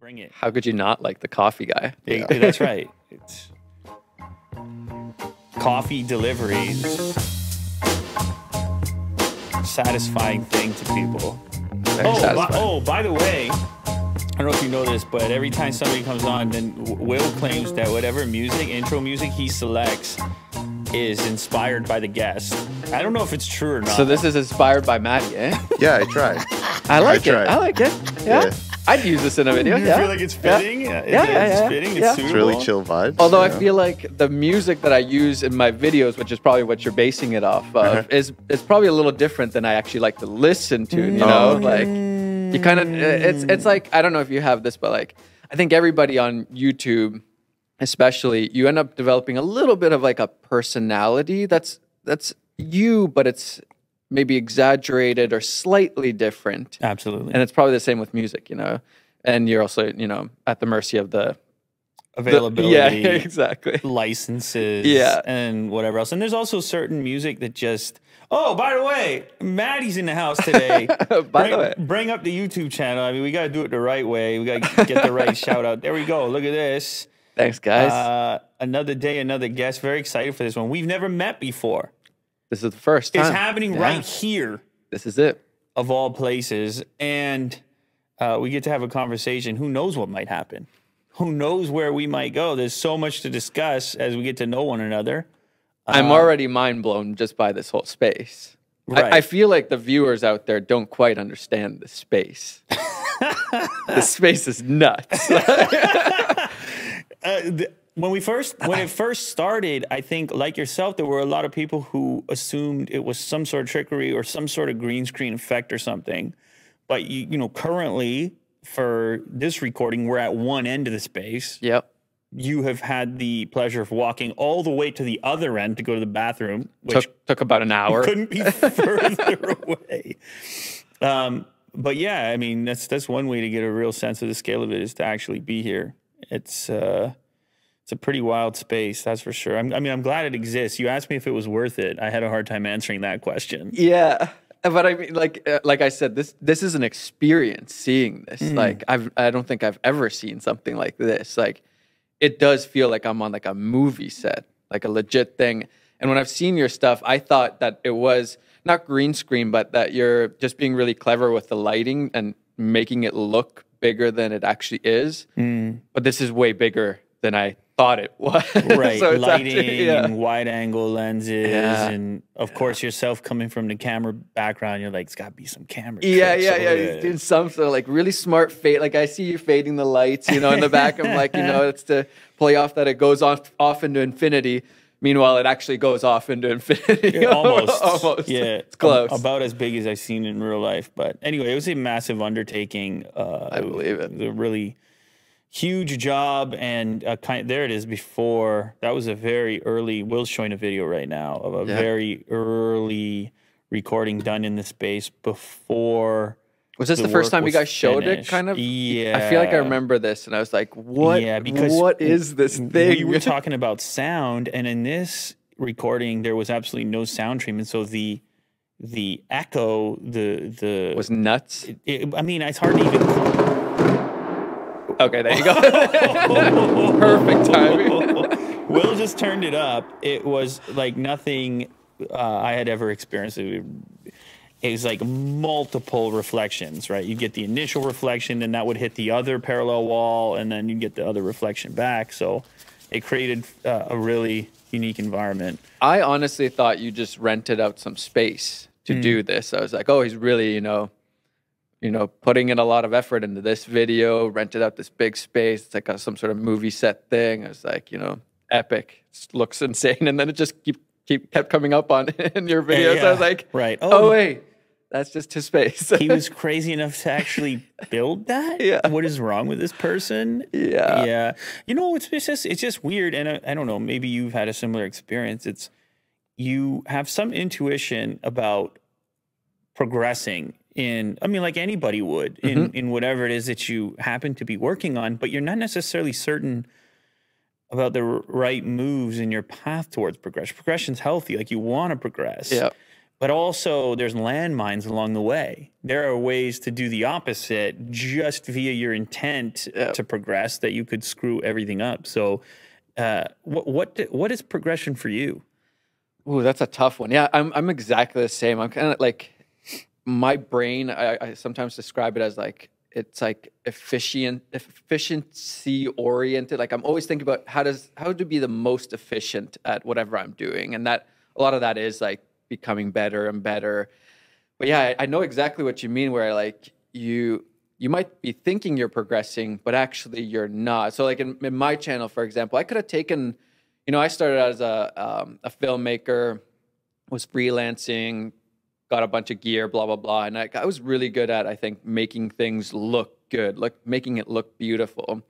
Bring it. How could you not like the coffee guy? Yeah. That's right. It's coffee deliveries. Satisfying thing to people. By the way, I don't know if you know this, but every time somebody comes on, then Will claims that whatever music, intro music he selects is inspired by the guest. I don't know if it's true or not. So this is inspired by Maddie, eh? Yeah, I tried. I like it. Yeah. I'd use this in a video. You feel like it's fitting? It's really chill vibes. Although I feel like the music that I use in my videos, which is probably what you're basing it off of, is probably a little different than I actually like to listen to, you know? You kind of, it's like, I don't know if you have this, but like, I think everybody on YouTube, especially, you end up developing a little bit of like a personality that's you, but it's maybe exaggerated or slightly different. Absolutely. And it's probably the same with music, you know, and you're also, you know, at the mercy of the availability. Exactly. Licenses and whatever else. And there's also certain music that just, oh, by the way, Maddie's in the house today. Bring up the YouTube channel. I mean, we got to do it the right way. We got to get the right shout out. There we go. Look at this. Thanks, guys. Another day, another guest. Very excited for this one. We've never met before. This is the first time. It's happening right here. This is it. Of all places. And we get to have a conversation. Who knows what might happen? Who knows where we might go? There's so much to discuss as we get to know one another. I'm already mind blown just by this whole space. Right. I feel like the viewers out there don't quite understand the space. The space is nuts. When it first started, I think, like yourself, there were a lot of people who assumed it was some sort of trickery or some sort of green screen effect or something. But, you know, currently for this recording, we're at one end of the space. Yep. You have had the pleasure of walking all the way to the other end to go to the bathroom, which took about an hour. Couldn't be further away. But yeah, I mean, that's one way to get a real sense of the scale of it is to actually be here. It's a pretty wild space, that's for sure. I mean, I'm glad it exists. You asked me if it was worth it. I had a hard time answering that question. Yeah. But I mean, like I said, this is an experience seeing this. Like I don't think I've ever seen something like this. Like it does feel like I'm on like a movie set, like a legit thing. And when I've seen your stuff, I thought that it was not green screen, but that you're just being really clever with the lighting and making it look bigger than it actually is. But this is way bigger than I thought it was. Right. So lighting, wide angle lenses, and of course yourself coming from the camera background, you're like, it's gotta be some camera. Yeah. He's doing something like really smart fade. Like I see you fading the lights, you know, in the back. I'm like, you know, it's to play off that it goes off into infinity. Meanwhile, it actually goes off into infinity. Almost. Yeah. It's close. About as big as I've seen in real life. But anyway, it was a massive undertaking. I believe it. It was a really huge job, and there it is. Before that was a very early. Will's showing a video right now of a very early recording done in the space before. Was this the first time you guys showed it? Kind of. Yeah. I feel like I remember this, and I was like, "What? Yeah, because what is this thing?" We were talking about sound, and in this recording, there was absolutely no sound treatment, so the echo, the was nuts. I mean, it's hard to even. Okay, there you go. Perfect timing. Will just turned it up. It was like nothing I had ever experienced. It was like multiple reflections, right? You get the initial reflection, and that would hit the other parallel wall, and then you get the other reflection back. So it created a really unique environment. I honestly thought you just rented out some space to do this. I was like, oh, he's really, you know, putting in a lot of effort into this video, rented out this big space. It's like some sort of movie set thing. It's like, you know, epic. It looks insane. And then it just kept coming up in your videos. Yeah. I was like, right. Oh wait, that's just his space. He was crazy enough to actually build that? Yeah. What is wrong with this person? Yeah. Yeah. You know, it's just weird. And I don't know, maybe you've had a similar experience. You have some intuition about progressing. I mean, like anybody would in whatever it is that you happen to be working on, but you're not necessarily certain about the right moves in your path towards progression. Progression's healthy. Like you want to progress, But also there's landmines along the way. There are ways to do the opposite just via your intent to progress that you could screw everything up. So what is progression for you? Ooh, that's a tough one. Yeah, I'm exactly the same. I'm kind of like, my brain, I sometimes describe it as like, it's like efficiency oriented. Like I'm always thinking about how to be the most efficient at whatever I'm doing. And that a lot of that is like becoming better and better. But yeah, I know exactly what you mean, where like you might be thinking you're progressing, but actually you're not. So like in my channel, for example, I could have taken, you know, I started out as a filmmaker, was freelancing, got a bunch of gear, blah, blah, blah. And I was really good at, I think, making things look good, making it look beautiful.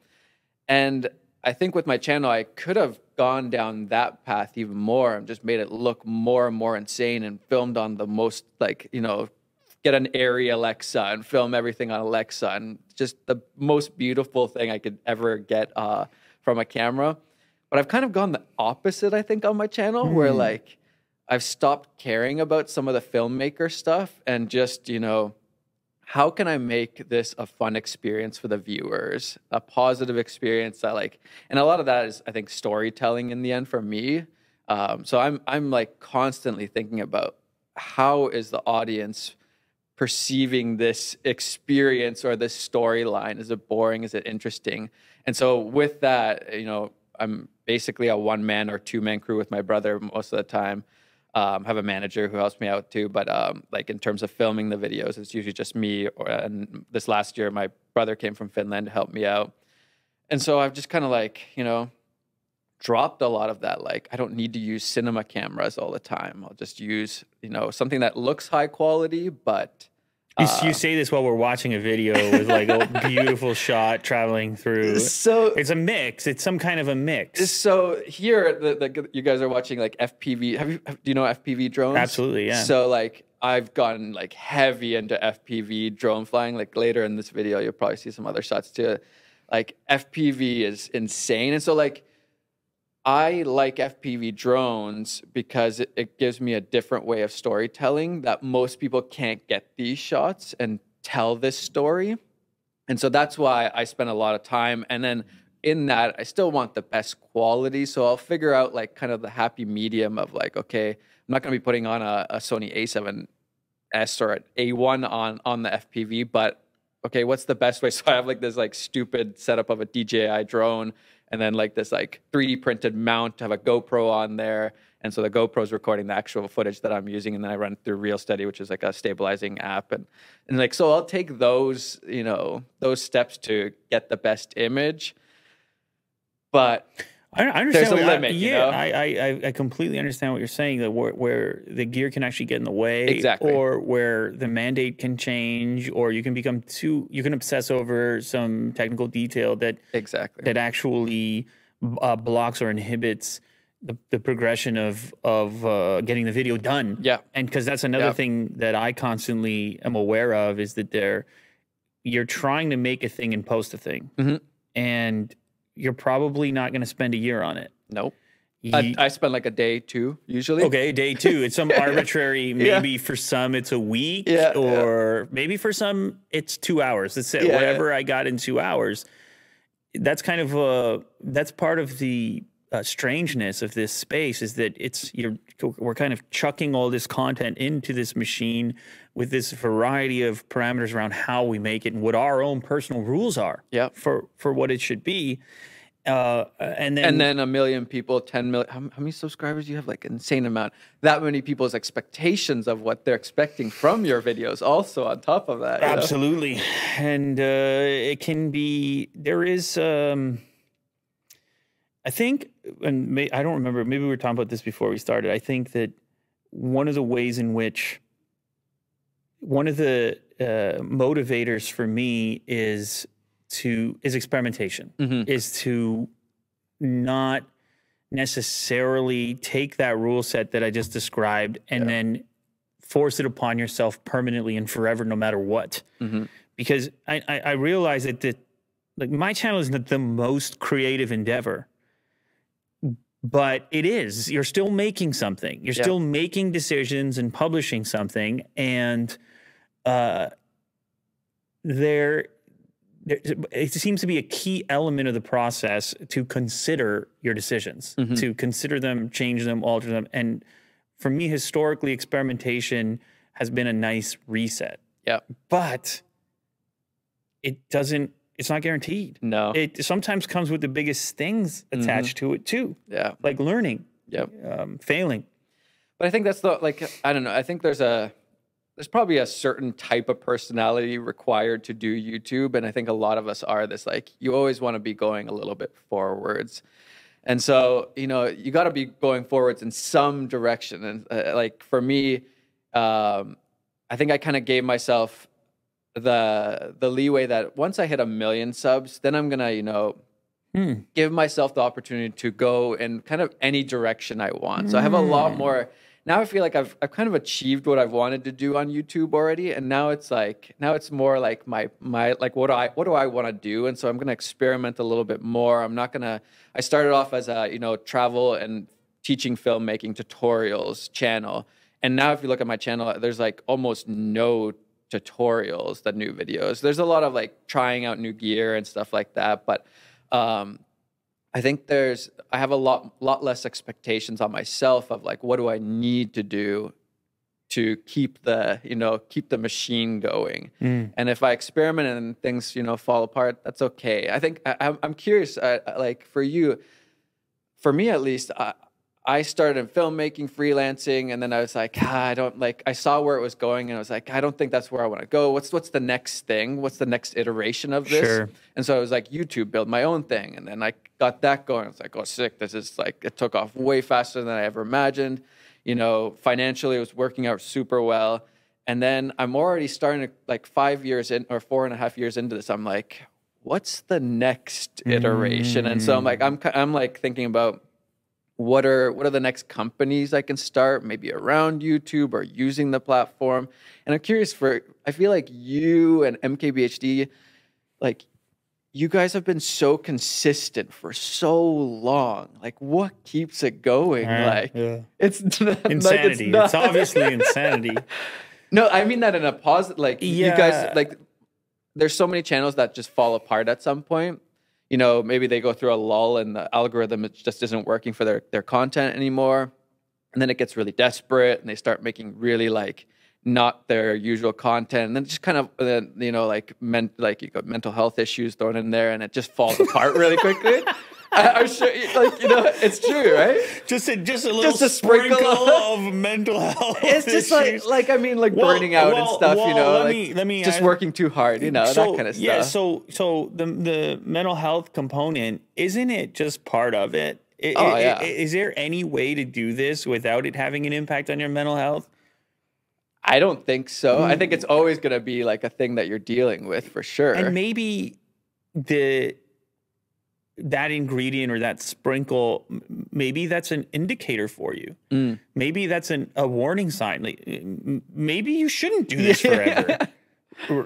And I think with my channel, I could have gone down that path even more and just made it look more and more insane and filmed on the most, like, you know, get an Arri Alexa and film everything on Alexa and just the most beautiful thing I could ever get from a camera. But I've kind of gone the opposite, I think, on my channel, where like, I've stopped caring about some of the filmmaker stuff and just, you know, how can I make this a fun experience for the viewers, a positive experience that like, and a lot of that is, I think, storytelling in the end for me. So I'm like constantly thinking about how is the audience perceiving this experience or this storyline? Is it boring? Is it interesting? And so with that, you know, I'm basically a one-man or two-man crew with my brother most of the time. Have a manager who helps me out too, but like in terms of filming the videos, it's usually just me. And this last year, my brother came from Finland to help me out, and so I've just kind of like, you know, dropped a lot of that. Like I don't need to use cinema cameras all the time. I'll just use, you know, something that looks high quality, but you say this while we're watching a video with like a beautiful shot traveling through. So it's a mix. It's some kind of a mix. So here, you guys are watching like FPV. Do you know FPV drones? Absolutely, yeah. So like I've gotten like heavy into FPV drone flying. Like later in this video, you'll probably see some other shots too. Like FPV is insane. And so like I like FPV drones because it gives me a different way of storytelling that most people can't get these shots and tell this story. And so that's why I spend a lot of time. And then in that, I still want the best quality. So I'll figure out like kind of the happy medium of like, okay, I'm not going to be putting on a Sony A7S or an A1 on the FPV, but okay, what's the best way? So I have like this like stupid setup of a DJI drone, and then like this like 3D printed mount to have a GoPro on there. And so the GoPro is recording the actual footage that I'm using. And then I run through RealSteady, which is like a stabilizing app. And like, so I'll take those, you know, those steps to get the best image. But I understand there's a limit, you know? I completely understand what you're saying, that where the gear can actually get in the way. Exactly. Or where the mandate can change, or you can become too, you can obsess over some technical detail that that actually blocks or inhibits the progression of getting the video done. Yeah. And because that's another thing that I constantly am aware of, is that you're trying to make a thing and post a thing. And you're probably not going to spend a year on it. Nope. I spend like a day, two, usually. Okay, day two. It's some arbitrary, maybe for some it's a week, or maybe for some it's 2 hours. That's it. Whatever I got in 2 hours. That's kind of that's part of the strangeness of this space, is that we're kind of chucking all this content into this machine with this variety of parameters around how we make it and what our own personal rules are for what it should be. And then a million people, 10 million, how many subscribers do you have? Like an insane amount. That many people's expectations of what they're expecting from your videos also on top of that. Absolutely. You know? And it can be, there is... I think, and I don't remember, maybe we were talking about this before we started. I think that one of the ways in which, one of the motivators for me is experimentation, is to not necessarily take that rule set that I just described and then force it upon yourself permanently and forever, no matter what. Because I realize that like my channel is not the most creative endeavor, But it is. You're still making something. You're still making decisions and publishing something. And it seems to be a key element of the process to consider your decisions, to consider them, change them, alter them. And for me, historically, experimentation has been a nice reset. Yeah. But it doesn't. It's not guaranteed. No. It sometimes comes with the biggest things attached to it too. Yeah. Like learning. Yep. Failing. But I think that's the, like, I don't know. I think there's probably a certain type of personality required to do YouTube. And I think a lot of us are this, like, you always want to be going a little bit forwards. And so, you know, you got to be going forwards in some direction. And like for me, I think I kind of gave myself the leeway that once I hit 1 million subs, then I'm gonna, you know, give myself the opportunity to go in kind of any direction I want. So I have a lot more now. I feel like I've kind of achieved what I've wanted to do on YouTube already, and now it's like, now it's more like my like, what do I want to do? And so I'm gonna experiment a little bit more. I started off as a, you know, travel and teaching filmmaking tutorials channel, and now if you look at my channel, there's like almost no tutorials, the new videos. There's a lot of like trying out new gear and stuff like that, but I think I have a lot less expectations on myself of like, what do I need to do to keep the, you know, keep the machine going. And if I experiment and things, you know, fall apart, that's okay. I think I'm curious, like for you, for me at least, I started in filmmaking, freelancing, and then I was like, I don't like, I saw where it was going and I was like, I don't think that's where I want to go. What's the next thing? What's the next iteration of this? Sure. And so I was like, YouTube, build my own thing. And then I got that going. I was like, oh, sick. This is like, it took off way faster than I ever imagined. You know, financially, it was working out super well. And then I'm already starting to, like 5 years in or 4.5 years into this, I'm like, what's the next iteration? And so I'm like thinking about, what are the next companies I can start, maybe around YouTube or using the platform? And I'm curious for, I feel like you and MKBHD, like you guys have been so consistent for so long. Like what keeps it going? Like, it's insanity. Like it's obviously insanity. No, I mean that in a positive, like you guys, like there's so many channels that just fall apart at some point. You know, maybe they go through a lull and the algorithm just isn't working for their content anymore. And then it gets really desperate and they start making really like not their usual content. And then just kind of, you know, like you got mental health issues thrown in there and it just falls apart really quickly. I'm sure, like, you know, it's true, right? Just a sprinkle of mental health. It's just issues. Like I mean, like burning out and stuff, you know, let me just working too hard, you know, that kind of stuff. Yeah, so the mental health component, isn't it just part of it? Is there any way to do this without it having an impact on your mental health? I don't think so. I think it's always going to be like a thing that you're dealing with for sure. And maybe that ingredient or that sprinkle, maybe that's an indicator for you. Maybe that's a warning sign. Like, maybe you shouldn't do this forever.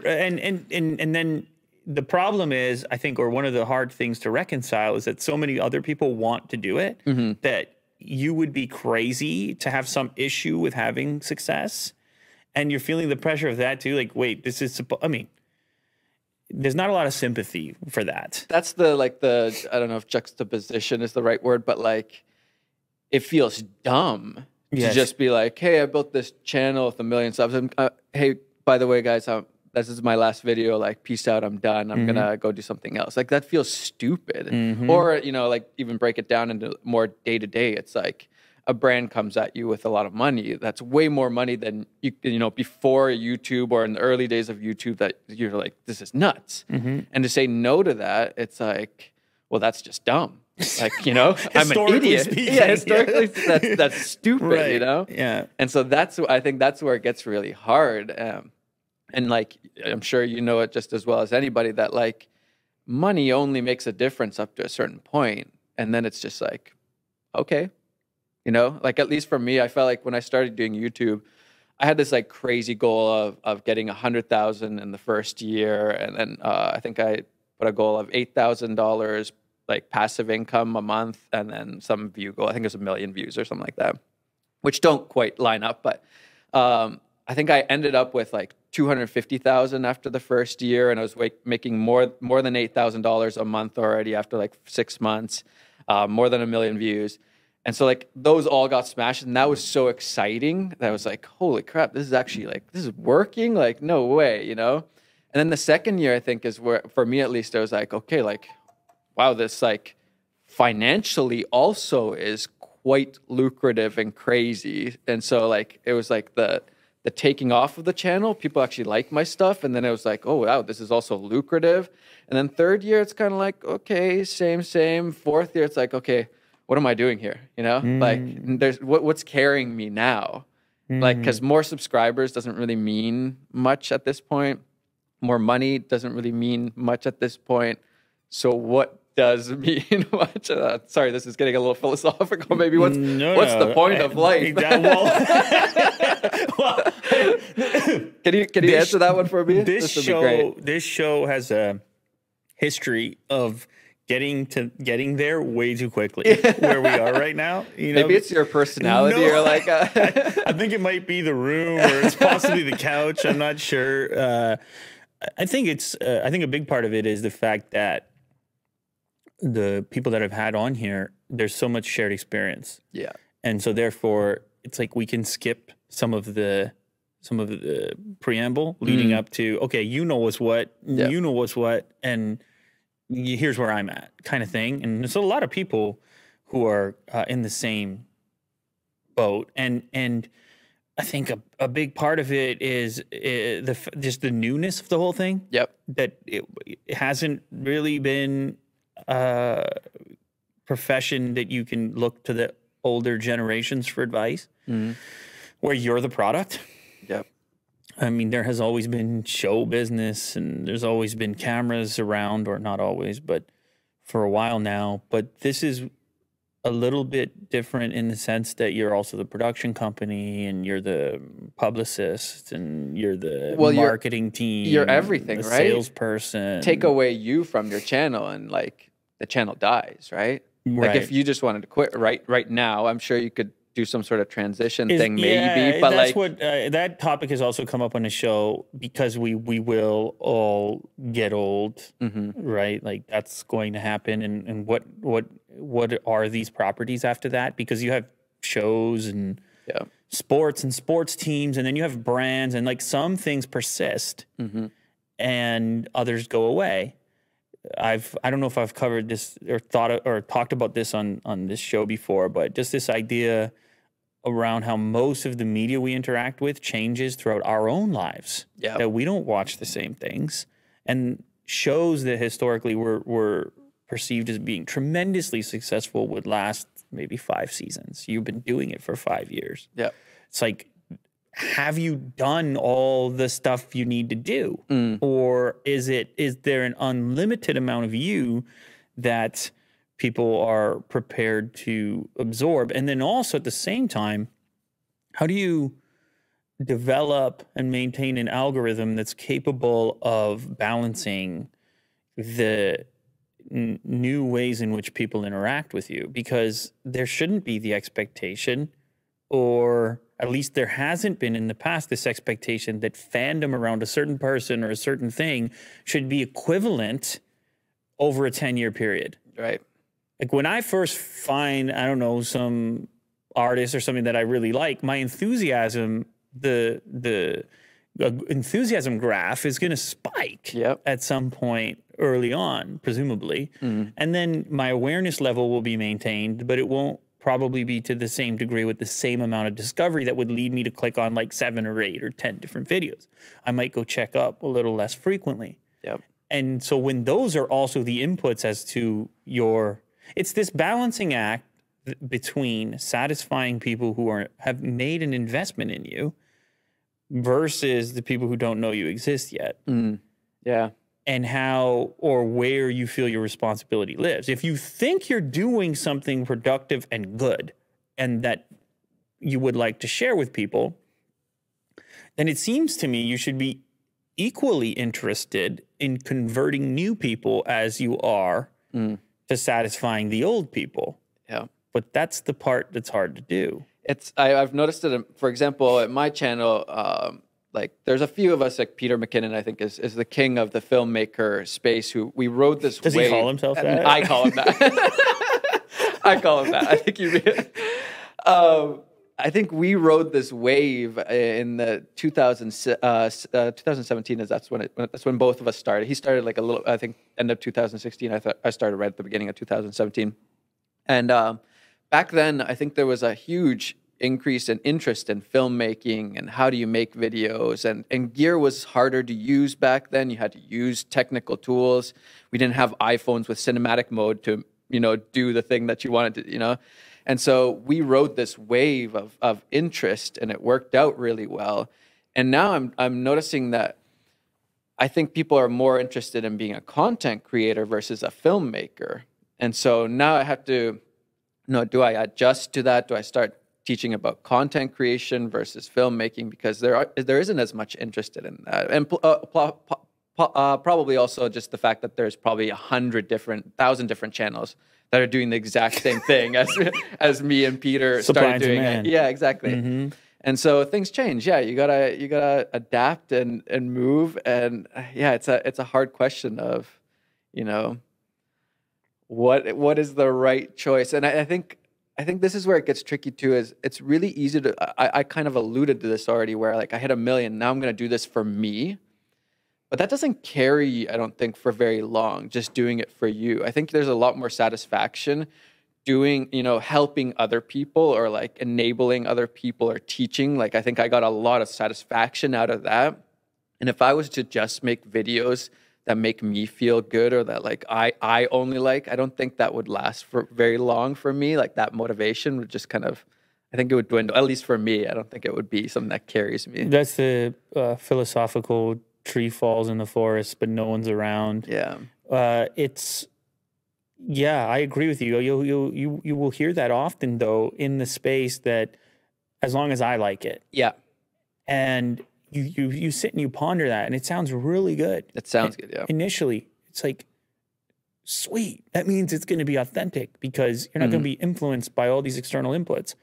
And then the problem is, I think, or one of the hard things to reconcile is that so many other people want to do it that you would be crazy to have some issue with having success. And you're feeling the pressure of that too. Like, wait, this is, I mean, there's not a lot of sympathy for that. That's the, like the, I don't know if juxtaposition is the right word, but like, it feels dumb to just be like, hey, I built this channel with 1 million subs. Hey, by the way, guys, this is my last video. Like, peace out. I'm done. I'm going to go do something else. Like that feels stupid. Or, you know, like even break it down into more day-to-day. It's like a brand comes at you with a lot of money. That's way more money than you know, before YouTube or in the early days of YouTube, that you're like, this is nuts. And to say no to that, it's like, well, that's just dumb. Like, you know, I'm an idiot. Speaking. Yeah, historically, that's stupid, right. You know? Yeah. And so I think that's where it gets really hard. And like, I'm sure you know it just as well as anybody that like money only makes a difference up to a certain point. And then it's just like, okay. You know, like at least for me, I felt like when I started doing YouTube, I had this like crazy goal of getting 100,000 in the first year. And then I think I put a goal of $8,000 like passive income a month, and then some view goal. I think it was 1 million views or something like that, which don't quite line up. But I think I ended up with like 250,000 after the first year, and I was making more than $8,000 a month already after like 6 months, more than 1 million views. And so like those all got smashed, and that was so exciting. That I was like, holy crap, this is actually like, this is working, like no way, you know? And then the second year, I think, is where, for me at least, I was like, okay, like, wow, this like financially also is quite lucrative and crazy. And so like, it was like the taking off of the channel, people actually like my stuff. And then it was like, oh, wow, this is also lucrative. And then third year, it's kind of like, okay, same, same. Fourth year, it's like, okay, what am I doing here? You know, like there's what's carrying me now? Like, because more subscribers doesn't really mean much at this point. More money doesn't really mean much at this point. So what does mean much? Sorry, this is getting a little philosophical. Maybe what's the point of life? Can you answer that one for me? This show has a history of getting there way too quickly. Where we are right now, you know? Maybe it's your personality, or like I think it might be the room, or it's possibly the couch. I'm not sure. I think it's I think a big part of it is the fact that the people that I've had on here, there's so much shared experience. Yeah. And so therefore it's like we can skip some of the preamble leading up to, okay, you know what's what, you know what's what, and here's where I'm at, kind of thing. And there's a lot of people who are in the same boat, and I think a big part of it is just the newness of the whole thing. Yep. That it hasn't really been a profession that you can look to the older generations for advice, where you're the product. Yep. I mean, there has always been show business, and there's always been cameras around, or not always, but for a while now. But this is a little bit different in the sense that you're also the production company, and you're the publicist, and you're the marketing team. You're everything, right? Salesperson. Take away you from your channel, and like the channel dies, right? Like if you just wanted to quit right now, I'm sure you could do some sort of transition thing, maybe. Yeah, but that's like what that topic has also come up on the show, because we will all get old, right? Like that's going to happen, and what are these properties after that? Because you have shows and sports and sports teams, and then you have brands, and like some things persist and others go away. I don't know if I've covered this or talked about this on this show before, but just this idea around how most of the media we interact with changes throughout our own lives. Yeah. That we don't watch the same things, and shows that historically were perceived as being tremendously successful would last maybe 5 seasons. You've been doing it for 5 years. Yeah. It's like, have you done all the stuff you need to do? Or is there an unlimited amount of you that people are prepared to absorb? And then also at the same time, how do you develop and maintain an algorithm that's capable of balancing the new ways in which people interact with you? Because there shouldn't be the expectation, or at least there hasn't been in the past, this expectation that fandom around a certain person or a certain thing should be equivalent over a 10-year period. Right. Like when I first find, I don't know, some artist or something that I really like, my enthusiasm, the enthusiasm graph is going to spike at some point early on, presumably. And then my awareness level will be maintained, but it won't probably be to the same degree with the same amount of discovery that would lead me to click on like 7 or 8 or 10 different videos. I might go check up a little less frequently. Yep. And so when those are also the inputs as to your, it's this balancing act between satisfying people who have made an investment in you versus the people who don't know you exist yet. Yeah. And how or where you feel your responsibility lives. If you think you're doing something productive and good and that you would like to share with people, then it seems to me you should be equally interested in converting new people as you are to satisfying the old people. Yeah. But that's the part that's hard to do. It's I've noticed that, for example, at my channel, like there's a few of us, like Peter McKinnon, I think is the king of the filmmaker space. Who we rode this wave. Does he call himself that? I call him that. I call him that. I think you. I think we rode this wave in the 2017, as that's when both of us started. He started like a little, I think, end of 2016. I started right at the beginning of 2017, and. Back then, I think there was a huge increase in interest in filmmaking and how do you make videos. And gear was harder to use back then. You had to use technical tools. We didn't have iPhones with cinematic mode to, you know, do the thing that you wanted to, you know. And so we rode this wave of interest, and it worked out really well. And now I'm noticing that I think people are more interested in being a content creator versus a filmmaker. And so now I have to... No, do I adjust to that? Do I start teaching about content creation versus filmmaking? Because there isn't as much interested in that. And probably also just the fact that there's probably 1,000 different channels that are doing the exact same thing as me and Peter started doing it. Yeah, exactly. Mm-hmm. And so things change. Yeah, you gotta adapt and move. And yeah, it's a hard question of, you know, what is the right choice? And I think this is where it gets tricky too, is it's really easy to, I kind of alluded to this already, where like I hit a million, now I'm going to do this for me. But that doesn't carry, I don't think, for very long, just doing it for you. I think there's a lot more satisfaction doing, you know, helping other people or like enabling other people or teaching. Like I think I got a lot of satisfaction out of that. And if I was to just make videos that make me feel good or that like I only like, I don't think that would last for very long for me. Like that motivation would just kind of, I think it would dwindle, at least for me. I don't think it would be something that carries me. That's the philosophical tree falls in the forest, but no one's around. Yeah. Yeah, I agree with you. You will hear that often though, in the space, that as long as I like it. Yeah. And you sit and you ponder that, and it sounds really good. It sounds good, yeah. Initially, it's like, sweet. That means it's going to be authentic because you're not going to be influenced by all these external inputs.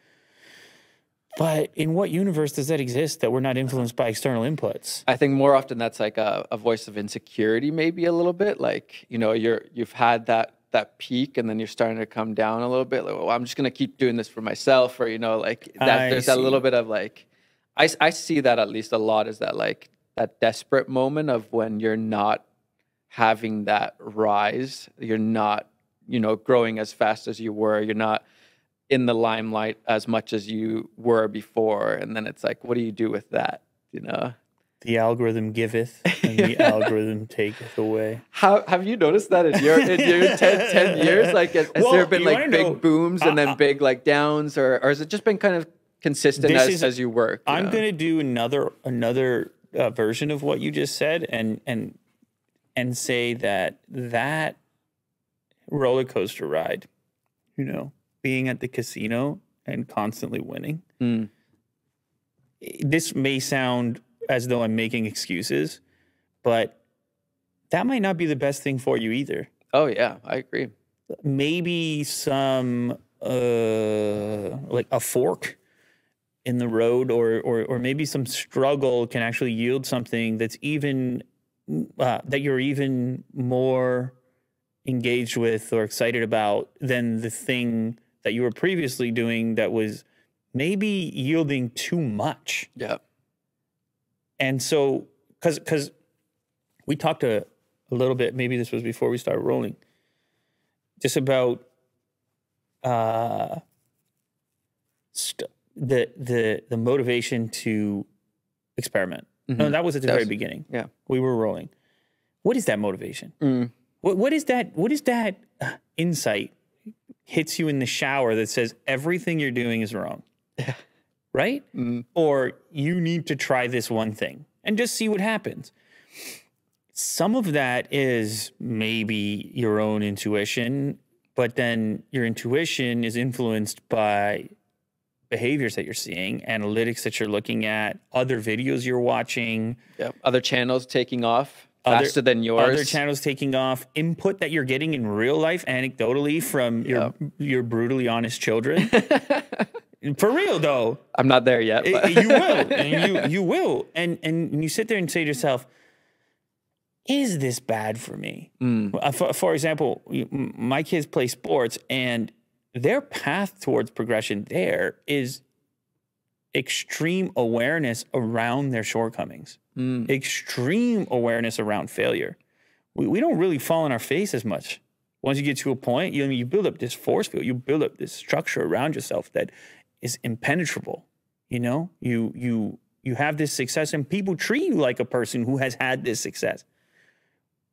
But in what universe does that exist that we're not influenced by external inputs? I think more often that's like a voice of insecurity, maybe a little bit. Like, you know, you've had that peak, and then you're starting to come down a little bit. Like, well, I'm just going to keep doing this for myself, or you know, like that, there's that little bit of like. I see that at least a lot, is that like that desperate moment of when you're not having that rise, you're not, you know, growing as fast as you were, you're not in the limelight as much as you were before. And then it's like, what do you do with that? You know, the algorithm giveth and the algorithm taketh away. How have you noticed that in your 10 years? Like, has there been like big booms and then big like downs, or has it just been kind of consistent as you work? I'm going to do another version of what you just said and say that roller coaster ride, you know, being at the casino and constantly winning. Mm. This may sound as though I'm making excuses, but that might not be the best thing for you either. Oh yeah, I agree. Maybe some like a fork in the road, or maybe some struggle can actually yield something that's even that you're even more engaged with or excited about than the thing that you were previously doing that was maybe yielding too much. Yeah. And so, because we talked a little bit, maybe this was before we started rolling, just about stuff. The motivation to experiment. Mm-hmm. No, that was at the very beginning. Yeah, we were rolling. What is that motivation? Mm. What is that? What is that insight hits you in the shower that says everything you're doing is wrong, right? Mm. Or you need to try this one thing and just see what happens. Some of that is maybe your own intuition, but then your intuition is influenced by behaviors that you're seeing, analytics that you're looking at, other videos you're watching. Yep. Other channels taking off. faster than yours. Other channels taking off, input that you're getting in real life, anecdotally from your brutally honest children. For real though, I'm not there yet. You will, and you will, and you sit there and say to yourself, "Is this bad for me?" Mm. For example, my kids play sports, and their path towards progression there is extreme awareness around their shortcomings, extreme awareness around failure. We don't really fall on our face as much. Once you get to a point, you build up this force field, you build up this structure around yourself that is impenetrable. You know, you have this success, and people treat you like a person who has had this success.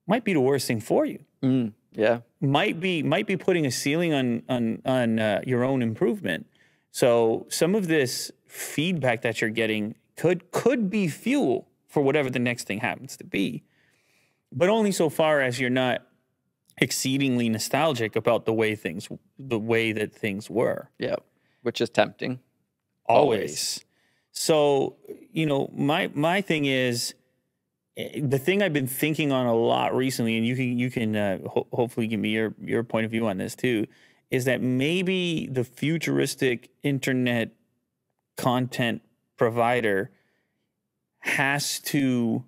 Might be the worst thing for you. Yeah, might be putting a ceiling on your own improvement. So some of this feedback that you're getting could be fuel for whatever the next thing happens to be, but only so far as you're not exceedingly nostalgic about the way that things were. Yeah, which is tempting. Always. So, you know, my thing is, the thing I've been thinking on a lot recently, and you can hopefully give me your point of view on this too, is that maybe the futuristic internet content provider has to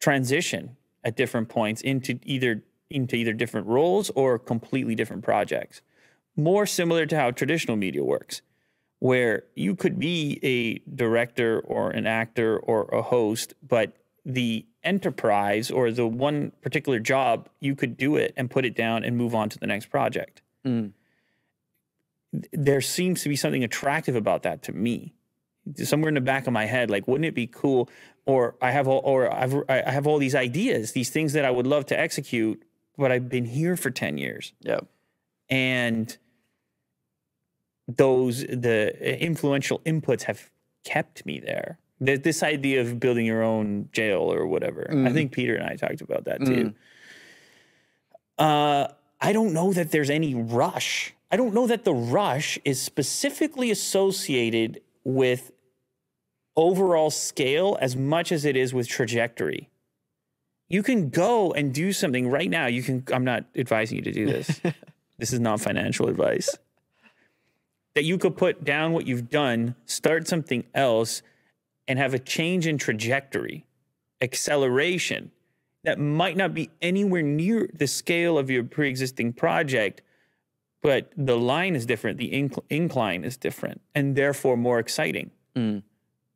transition at different points into either different roles or completely different projects. More similar to how traditional media works, where you could be a director or an actor or a host, but the enterprise or the one particular job, you could do it and put it down and move on to the next project. Mm. There seems to be something attractive about that to me. Somewhere in the back of my head, like, wouldn't it be cool? Or I have all these ideas, these things that I would love to execute, but I've been here for 10 years. Yeah. And the influential inputs have kept me there. This idea of building your own jail or whatever. Mm. I think Peter and I talked about that too. I don't know that there's any rush. I don't know that the rush is specifically associated with overall scale as much as it is with trajectory. You can go and do something right now. You can, I'm not advising you to do this. This is not financial advice. That you could put down what you've done, start something else, and have a change in trajectory, acceleration, that might not be anywhere near the scale of your pre-existing project, but the line is different, the incline is different, and therefore more exciting. Mm.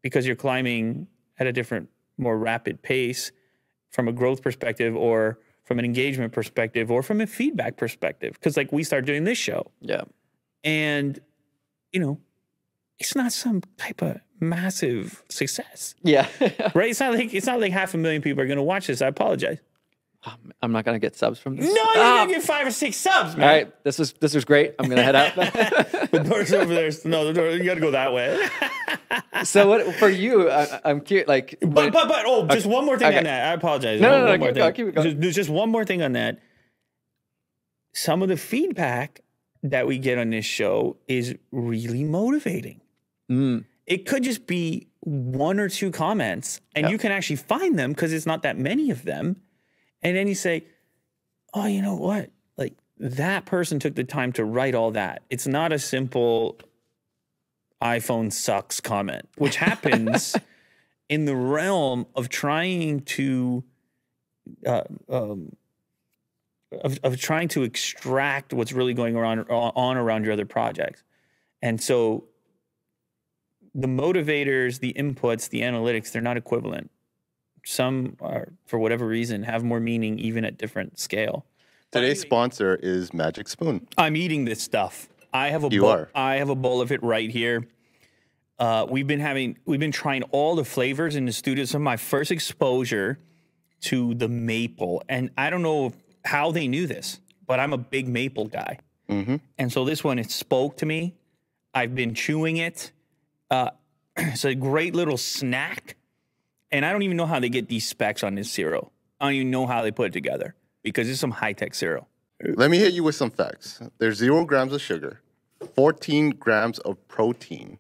Because you're climbing at a different, more rapid pace from a growth perspective or from an engagement perspective or from a feedback perspective. Because like we start doing this show. Yeah. And, you know, it's not some type of massive success. Yeah. Right? It's not like 500,000 people are going to watch this. I apologize. I'm not going to get subs from this. No, you're going to get 5 or 6 subs, man. All right. This was great. I'm going to head out. The door's over there. No, the door, you got to go that way. So what, for you, I'm curious. Like, just one more thing on that. I apologize. No, keep it going. Just one more thing on that. Some of the feedback that we get on this show is really motivating. Mm. It could just be 1 or 2 comments, and you can actually find them because it's not that many of them. And then you say, oh, you know what? Like, that person took the time to write all that. It's not a simple iPhone sucks comment, which happens in the realm of trying to extract what's really going on around your other projects. And so the motivators, the inputs, the analytics, they're not equivalent. Some are, for whatever reason, have more meaning even at different scale. Today's sponsor is Magic Spoon. I'm eating this stuff. I have a bowl of it right here. We've been trying all the flavors in the studio. Some of my first exposure to the maple, and I don't know how they knew this, but I'm a big maple guy. Mm-hmm. And so this one, it spoke to me. I've been chewing it. It's a great little snack. And I don't even know how they get these specs on this cereal. I don't even know how they put it together because it's some high-tech cereal. Let me hit you with some facts. There's 0 grams of sugar, 14 grams of protein,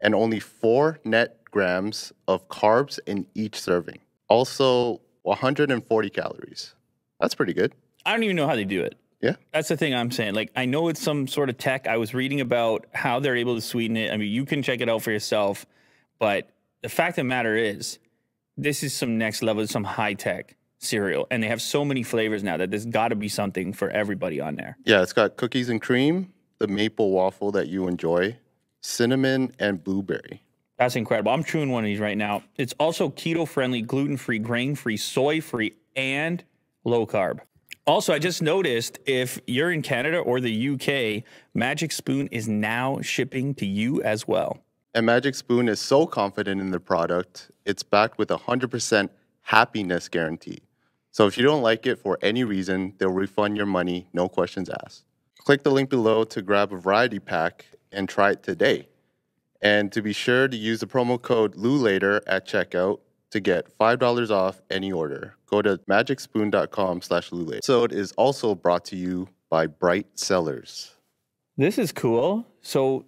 and only 4 net grams of carbs in each serving. Also, 140 calories. That's pretty good. I don't even know how they do it. Yeah. That's the thing I'm saying. Like, I know it's some sort of tech. I was reading about how they're able to sweeten it. I mean, you can check it out for yourself. But the fact of the matter is, this is some next level, some high tech cereal. And they have so many flavors now that there's got to be something for everybody on there. Yeah, it's got cookies and cream, the maple waffle that you enjoy, cinnamon, and blueberry. That's incredible. I'm chewing one of these right now. It's also keto-friendly, gluten-free, grain-free, soy-free, and low-carb. Also, I just noticed if you're in Canada or the UK, Magic Spoon is now shipping to you as well. And Magic Spoon is so confident in the product, it's backed with a 100% happiness guarantee. So if you don't like it for any reason, they'll refund your money, no questions asked. Click the link below to grab a variety pack and try it today. And to be sure to use the promo code LULATER at checkout to get $5 off any order. Go to magicspoon.com/LULATER. This episode is also brought to you by Bright Cellars. This is cool. So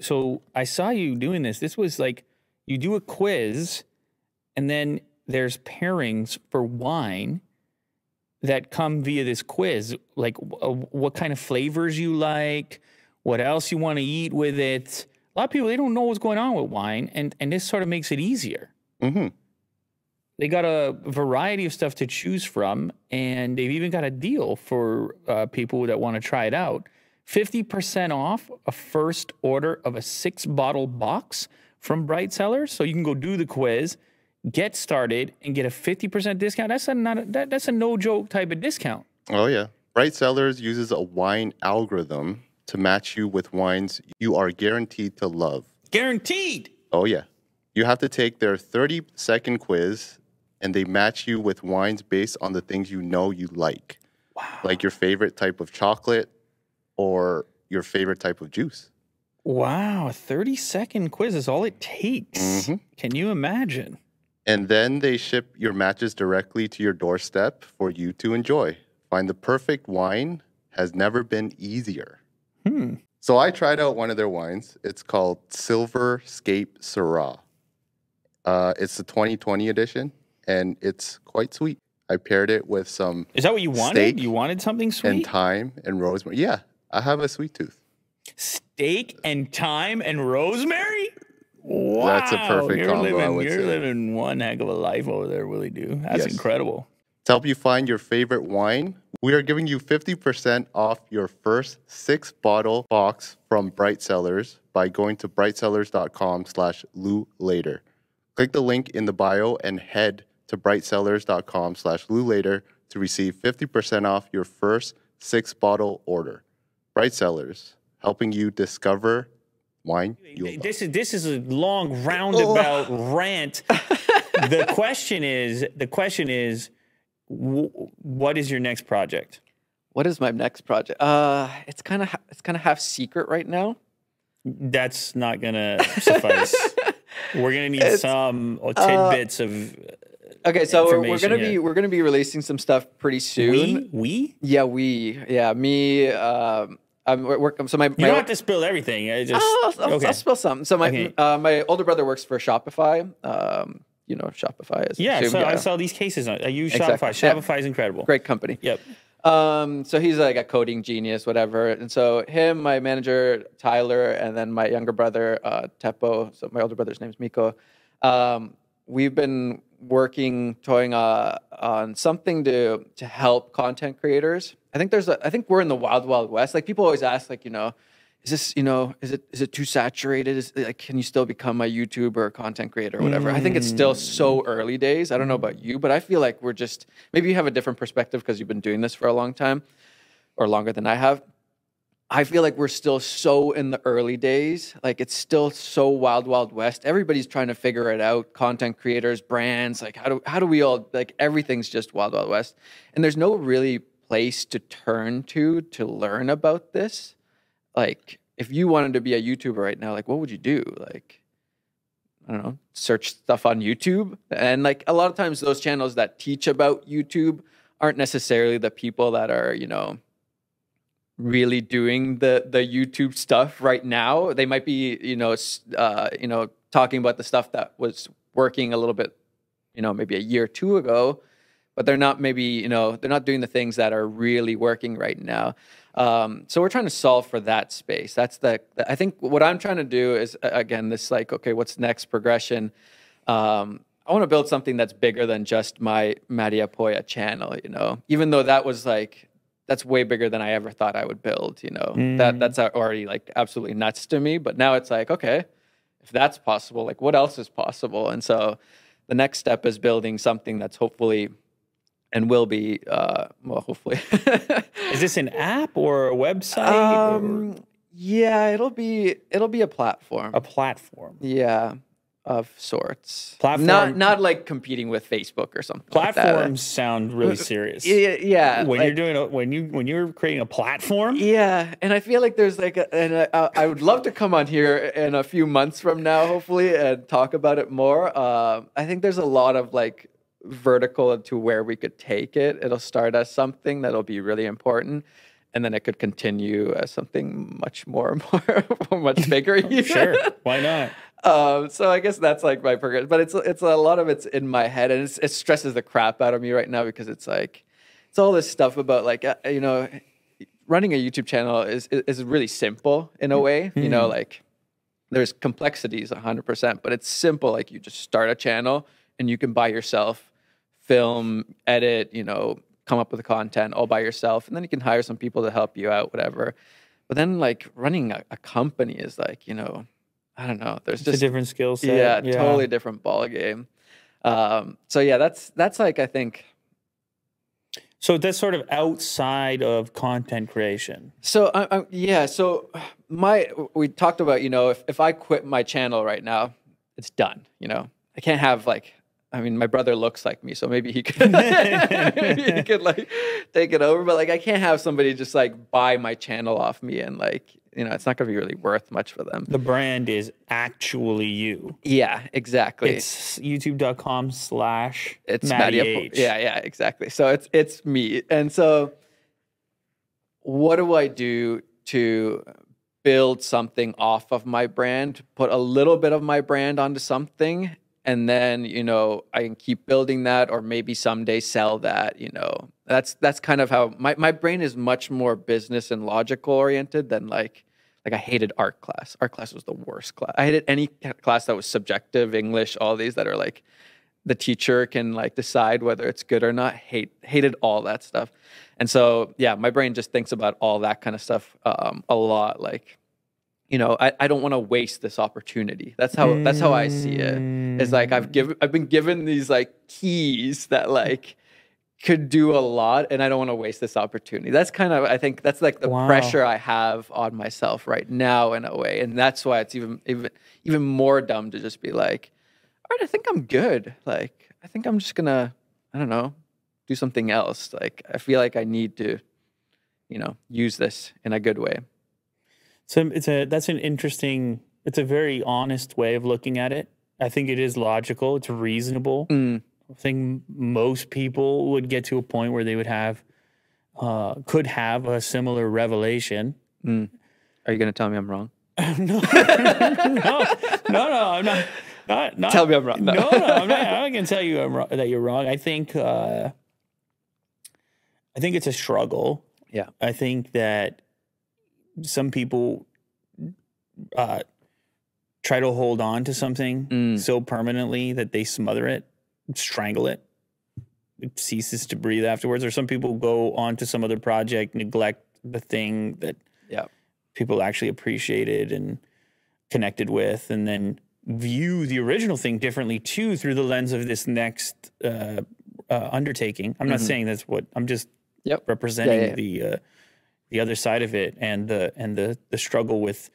I saw you doing this. This was like, you do a quiz, and then there's pairings for wine that come via this quiz. Like, what kind of flavors you like, what else you want to eat with it. A lot of people, they don't know what's going on with wine, and this sort of makes it easier. Mm-hmm. They got a variety of stuff to choose from, and they've even got a deal for people that want to try it out. 50% off a first order of a 6-bottle box from Bright Cellars. So you can go do the quiz, get started, and get a 50% discount. That's a no-joke type of discount. Oh, yeah. Bright Cellars uses a wine algorithm to match you with wines you are guaranteed to love. Guaranteed? Oh, yeah. You have to take their 30-second quiz, and they match you with wines based on the things you know you like. Wow. Like your favorite type of chocolate or your favorite type of juice. Wow, a 30-second quiz is all it takes. Mm-hmm. Can you imagine? And then they ship your matches directly to your doorstep for you to enjoy. Find the perfect wine has never been easier. Hmm. So I tried out one of their wines. It's called Silver Scape Syrah. It's the 2020 edition, and it's quite sweet. I paired it with some Is that what you wanted? You wanted something sweet? And thyme and rosemary. Yeah, I have a sweet tooth. Steak and thyme and rosemary? Wow. That's a perfect combo. You're living one heck of a life over there, Willie Doo. That's incredible. To help you find your favorite wine, we are giving you 50% off your first 6-bottle box from Bright Cellars by going to brightcellars.com/LULATER. Click the link in the bio and head to brightcellars.com/LULATER to receive 50% off your first 6-bottle order. Bright Cellars, helping you discover wine. This is a long roundabout rant. The question is, what is your next project? What is my next project? It's kind of half secret right now. That's not gonna suffice. We're gonna need some tidbits of. Okay, so we're gonna be releasing some stuff pretty soon. Me. You don't have to spill everything. I'll spill some. So my older brother works for Shopify. You know Shopify is. Yeah, so I saw these cases. I use Shopify. Exactly. Shopify is incredible. Great company. Yep. So he's like a coding genius, whatever. And so him, my manager, Tyler, and then my younger brother, Teppo. So my older brother's name is Miko. We've been working, toying on something to help content creators. I think we're in the wild west. Like people always ask, like, you know, is it too saturated? Can you still become a YouTuber or content creator or whatever? I think it's still so early days. I don't know about you, but I feel like we're just, maybe you have a different perspective because you've been doing this for a long time or longer than I have. I feel like we're still so in the early days. Like it's still so wild west. Everybody's trying to figure it out. Content creators, brands, like how do we all, like everything's just wild west. And there's no really place to turn to learn about this. Like, if you wanted to be a YouTuber right now, like, what would you do? Like, I don't know, search stuff on YouTube. And, like, a lot of times those channels that teach about YouTube aren't necessarily the people that are, you know, really doing the YouTube stuff right now. They might be, you know, talking about the stuff that was working a little bit you know, maybe a year or two ago, but they're not maybe, you know, they're not doing the things that are really working right now. So we're trying to solve for that space. That's the, I think what I'm trying to do is, again, this like, okay, what's next progression? I want to build something that's bigger than just my Maddie Apoya channel, you know, even though that was like, that's way bigger than I ever thought I would build, you know, that's already like absolutely nuts to me. But now it's like, okay, if that's possible, like what else is possible? And so the next step is building something that's hopefully and will be, well, hopefully. Is this an app or a website? Or? Yeah, it'll be a platform. A platform. Yeah. Of sorts. Platform, not like competing with Facebook or something. Platforms like that. Sound really serious. Yeah. When like, you're doing when you're creating a platform. Yeah, and I feel like there's like I would love to come on here in a few months from now, hopefully, and talk about it more. I think there's a lot of like vertical into where we could take it. It'll start as something that'll be really important. And then it could continue as something much more much bigger. Sure, why not? So I guess that's like my progress. But it's a lot of it's in my head, and it stresses the crap out of me right now because it's like it's all this stuff about like you know, running a YouTube channel is really simple in a way. You know, like there's complexities 100%, but it's simple. Like you just start a channel and you can by yourself film, edit, you know, come up with the content all by yourself. And then you can hire some people to help you out, whatever. But then like running a company is like, you know, I don't know. There's just a different skill set. Yeah, totally different ball game. So yeah, that's like, I think. So that's sort of outside of content creation. So yeah. So we talked about, you know, if I quit my channel right now, it's done, you know, I can't have like, I mean, my brother looks like me, so maybe he could, maybe he could like take it over. But like, I can't have somebody just like buy my channel off me, and like, you know, it's not going to be really worth much for them. The brand is actually you. Yeah, exactly. It's YouTube.com/ It's Maddie. Yeah, exactly. So it's me, and so what do I do to build something off of my brand? Put a little bit of my brand onto something. And then, you know, I can keep building that, or maybe someday sell that, you know. That's kind of how my brain is much more business and logical oriented than like I hated art class. Art class was the worst class. I hated any class that was subjective, English, all these that are like the teacher can like decide whether it's good or not. Hated all that stuff. And so, yeah, my brain just thinks about all that kind of stuff a lot, like, you know, I don't want to waste this opportunity. That's how I see it. It's like I've been given these like keys that like could do a lot, and I don't want to waste this opportunity. That's kind of, I think that's like the pressure I have on myself right now in a way. And that's why it's even more dumb to just be like, all right, I think I'm good. Like, I think I'm just gonna, I don't know, do something else. Like, I feel like I need to, you know, use this in a good way. So that's an interesting, it's a very honest way of looking at it. I think it is logical. It's reasonable. I think most people would get to a point where they would have, could have a similar revelation. Are you going to tell me I'm wrong? No. no, I'm not. Not tell me I'm wrong. No, I'm not. I'm not going to tell you I'm wrong, that you're wrong. I think it's a struggle. Yeah. I think that some people try to hold on to something so permanently that they smother it, strangle it. It ceases to breathe afterwards. Or some people go on to some other project, neglect the thing that people actually appreciated and connected with, and then view the original thing differently too through the lens of this next undertaking. I'm not saying that's what, I'm just representing the other side of it, and the struggle with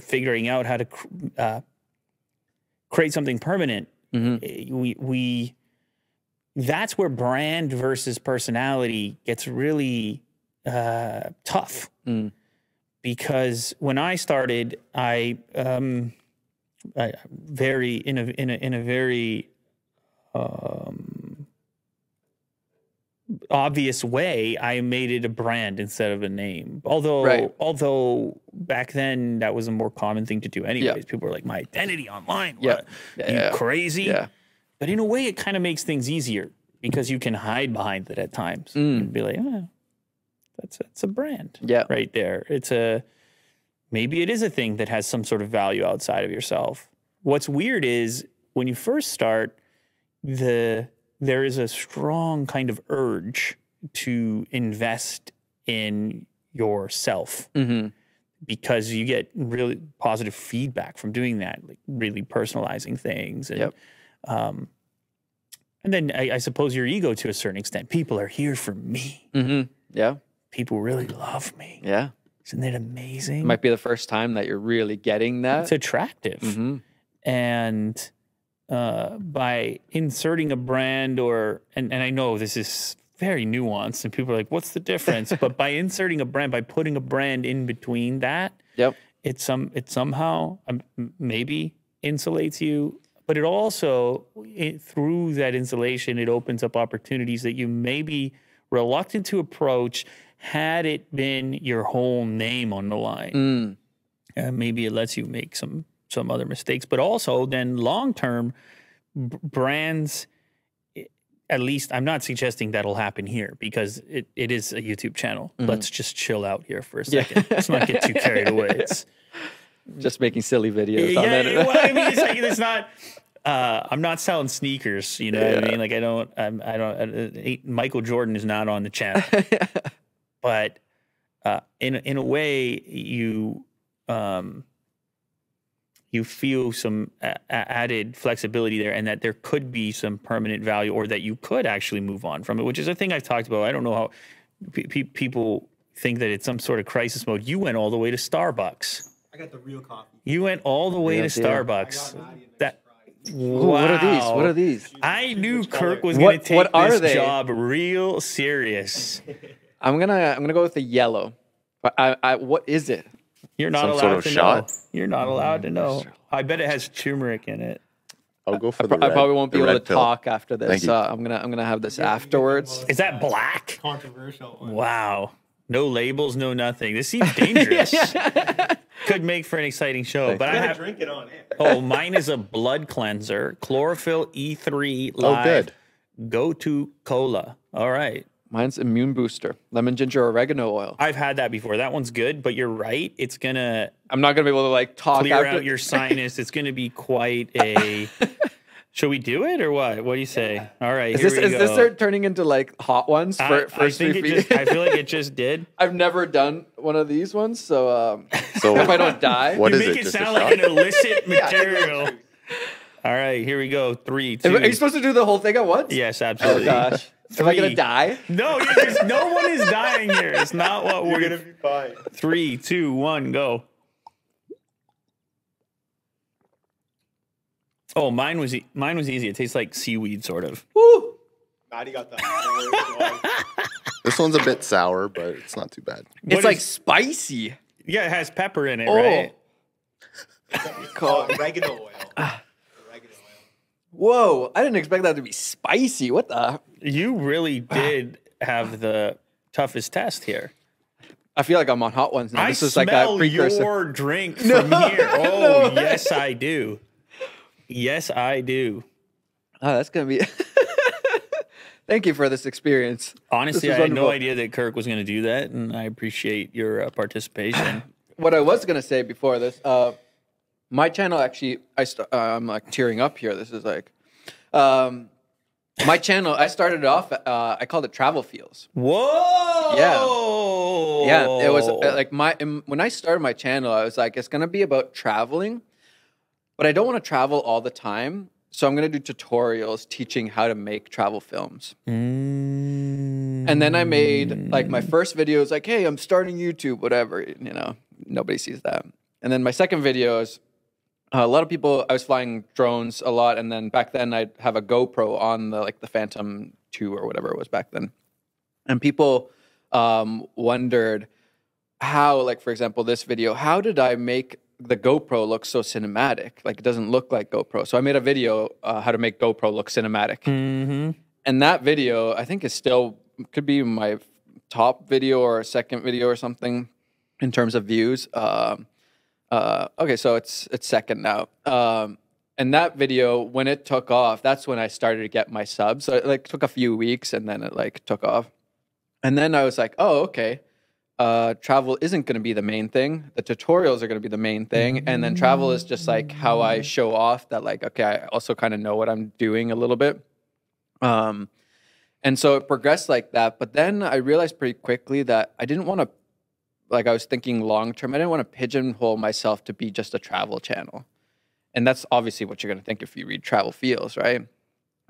figuring out how to create something permanent. That's where brand versus personality gets really tough. Because when I started, I very in a very obvious way, I made it a brand instead of a name. Although back then that was a more common thing to do anyways. People were like, my identity online, what? You crazy? But in a way, it kind of makes things easier because you can hide behind it at times and be like, oh, that's a brand right there. It's a, maybe it is a thing that has some sort of value outside of yourself. What's weird is when you first start, there is a strong kind of urge to invest in yourself because you get really positive feedback from doing that, like really personalizing things. And, and then I suppose your ego to a certain extent. People are here for me. Yeah. People really love me. Yeah. Isn't that amazing? It might be the first time that you're really getting that. It's attractive. And by inserting a brand or, and I know this is very nuanced and people are like, what's the difference? But by inserting a brand, by putting a brand in between that, it somehow maybe insulates you. But it also, through that insulation, it opens up opportunities that you may be reluctant to approach had it been your whole name on the line. Maybe it lets you make some other mistakes. But also then long-term, brands, at least I'm not suggesting that'll happen here because it is a YouTube channel. Let's just chill out here for a second. Let's not get too carried away. It's, just making silly videos. Well, I mean, it's not. I'm not selling sneakers. You know what I mean? Like Michael Jordan is not on the channel. But in a way, you you feel some added flexibility there, and that there could be some permanent value, or that you could actually move on from it, which is a thing I've talked about. I don't know how people think that it's some sort of crisis mode. You went all the way to Starbucks. I got the real coffee. You went all the way to Starbucks. That, wow. Ooh, what are these? What are these? I knew Kirk was going to take this job real serious. I'm gonna go with the yellow. What is it? You're not allowed to know. You're not allowed to know. I bet it has turmeric in it. I'll go for the red. I probably won't be able to talk after this. So I'm gonna have this afterwards. Is that black? Controversial. Wow. No labels, no nothing. This seems dangerous. Could make for an exciting show, but I have to drink it on air. Oh, mine is a blood cleanser, chlorophyll E3 live. Oh, good. Go to cola. All right. Mine's immune booster, lemon, ginger, oregano oil. I've had that before. That one's good, but you're right. It's gonna. I'm not gonna be able to like talk clear out your sinus. It's gonna be quite a. Should we do it or what? What do you say? Yeah. All right. Is this start turning into like hot ones I feel like it just did. I've never done one of these ones, so if I don't die, what you is make it sound like an illicit material. All right, here we go. 3, 2. Are you supposed to do the whole thing at once? Yes, absolutely. Oh gosh. Am I gonna die? No, no one is dying here. It's not what we're gonna be fine. 3, 2, 1, go. Oh, mine was easy. It tastes like seaweed, sort of. Woo! Maddie got that. This one's a bit sour, but it's not too bad. It's like spicy. Yeah, it has pepper in it, right? It's called oregano oil. Oregano oil. Whoa! I didn't expect that to be spicy. What the? You really did have the toughest test here. I feel like I'm on hot ones now. This is like a precursor. Your drink from here. Oh, no, yes, I do. Yes, I do. Oh, that's going to be... Thank you for this experience. Honestly, I had no idea that Kirk was going to do that, and I appreciate your participation. What I was going to say before this, my channel actually... I'm like tearing up here. This is like... my channel, I started it off, I called it Travel Feels. Whoa! Yeah. Yeah, it was like when I started my channel, I was like, it's going to be about traveling. But I don't want to travel all the time, so I'm going to do tutorials teaching how to make travel films. And then I made, like, my first video is like, hey, I'm starting YouTube, whatever, you know, nobody sees that. And then my second video is, a lot of people, I was flying drones a lot, and then back then I'd have a GoPro on the, like, the Phantom 2 or whatever it was back then. And people wondered how, like, for example, this video, how did I make... the GoPro looks so cinematic. Like, it doesn't look like GoPro. So I made a video how to make GoPro look cinematic. And that video, I think, is still, could be my top video or second video or something in terms of views. Okay, so it's second now. And that video, when it took off, that's when I started to get my subs. So it like took a few weeks and then it like took off. And then I was like, oh, okay. Travel isn't going to be the main thing. The tutorials are going to be the main thing. And then travel is just like how I show off that like, okay, I also kind of know what I'm doing a little bit. And so it progressed like that. But then I realized pretty quickly that I didn't want to, like I was thinking long-term, I didn't want to pigeonhole myself to be just a travel channel. And that's obviously what you're going to think if you read Travel Feels, right? And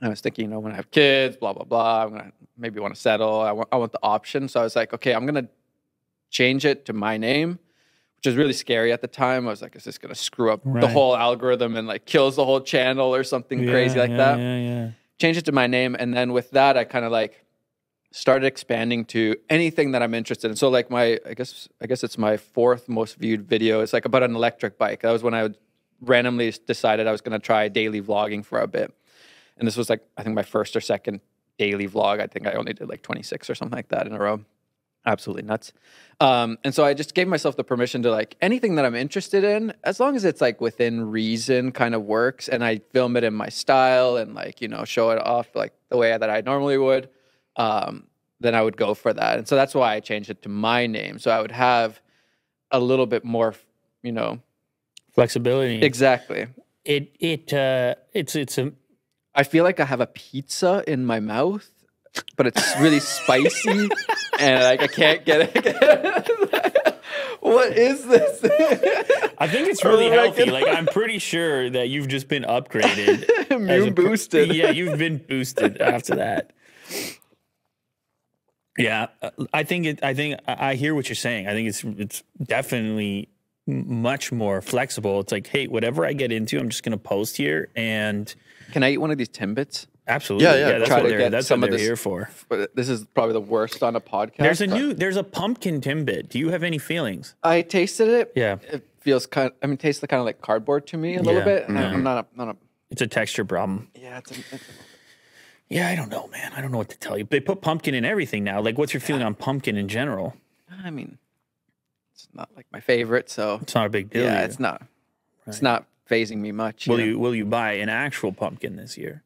I was thinking, you know, when I have kids, blah, blah, blah, I'm going to maybe want to settle. I want the option. So I was like, okay, I'm going to change it to my name, which is really scary at the time. I was like, is this going to screw up the whole algorithm and like kills the whole channel or something crazy like that? Change it to my name. And then with that, I kind of like started expanding to anything that I'm interested in. So like my, I guess it's my fourth most viewed video. It's like about an electric bike. That was when I would randomly decided I was going to try daily vlogging for a bit. And this was like, I think my first or second daily vlog. I think I only did like 26 or something like that in a row. Absolutely nuts. And so I just gave myself the permission to like anything that I'm interested in, as long as it's like within reason kind of works. And I film it in my style and like, you know, show it off like the way that I normally would. Then I would go for that. And so that's why I changed it to my name. So I would have a little bit more, you know, flexibility. Exactly. It's a, I feel like I have a pizza in my mouth, but it's really spicy and like I can't get it. What is this? I think it's really healthy. Like I'm pretty sure that you've just been upgraded. Immune boosted. Yeah, you've been boosted after that. Yeah, I think I hear what you're saying. I think it's definitely much more flexible. It's like, hey, whatever I get into, I'm just going to post here. And can I eat one of these Timbits? Absolutely. Yeah. That's what they're here for. This is probably the worst on a podcast. There's a pumpkin Timbit. Do you have any feelings? I tasted it. Yeah. It feels kind of, I mean, tastes kind of like cardboard to me a little bit. And I'm not a it's a texture problem. Yeah. Yeah, I don't know, man. I don't know what to tell you. They put pumpkin in everything now. Like, what's your feeling on pumpkin in general? I mean, it's not like my favorite, so it's not a big deal. Yeah, either. It's not. Right. It's not phasing me much. Will you buy an actual pumpkin this year?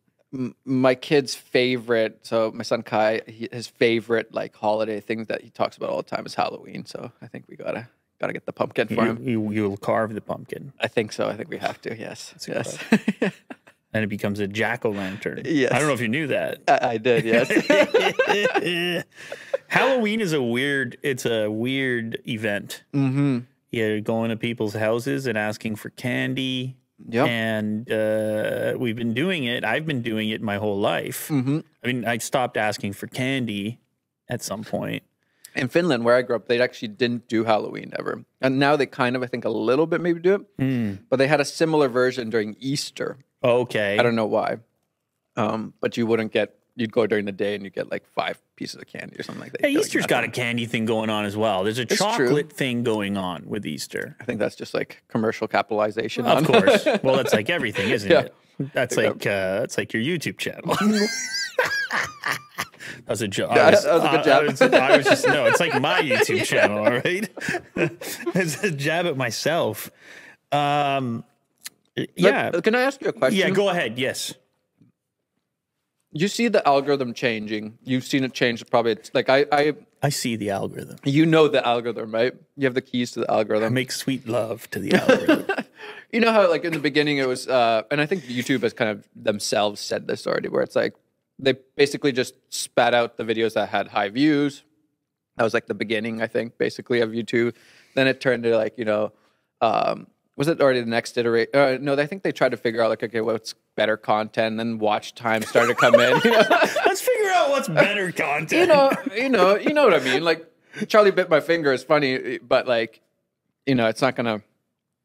My kid's favorite. So my son Kai, his favorite like holiday things that he talks about all the time is Halloween. So I think we gotta get the pumpkin for him. You'll carve the pumpkin. I think so. I think we have to. Yes. Yes. And it becomes a jack-o'-lantern. Yes. I don't know if you knew that. I did, yes. Halloween is a weird event. Mm-hmm. You're going to people's houses and asking for candy. Yep. And we've been doing it. I've been doing it my whole life. Mm-hmm. I mean, I stopped asking for candy at some point. In Finland, where I grew up, they actually didn't do Halloween ever. And now they kind of, I think, a little bit maybe do it. Mm. But they had a similar version during Easter. Okay. I don't know why. But you wouldn't get, you'd go during the day and you get like 5 pieces of candy or something like that. Hey, Easter's got a candy thing going on as well. There's a chocolate thing going on with Easter. I think that's just like commercial capitalization. Of course. Well, that's like everything, isn't it? That's like your YouTube channel. That was a joke. Yeah, that was a good jab. I was just, no, it's like my YouTube channel, all right? It's a jab at myself. Yeah. Can I ask you a question? Yeah, go ahead. Yes. You see the algorithm changing. You've seen it change probably. It's like I see the algorithm. You know the algorithm, right? You have the keys to the algorithm. I make sweet love to the algorithm. You know how like in the beginning it was, and I think YouTube has kind of themselves said this already, where it's like they basically just spat out the videos that had high views. That was like the beginning, I think, basically of YouTube. Then it turned to like, you know, was it already the next iteration? No, I think they tried to figure out, like, okay, what's better content? And then watch time started to come in. You know? Let's figure out what's better content. You know what I mean? Like, Charlie Bit My Finger is funny, but, like, you know, it's not gonna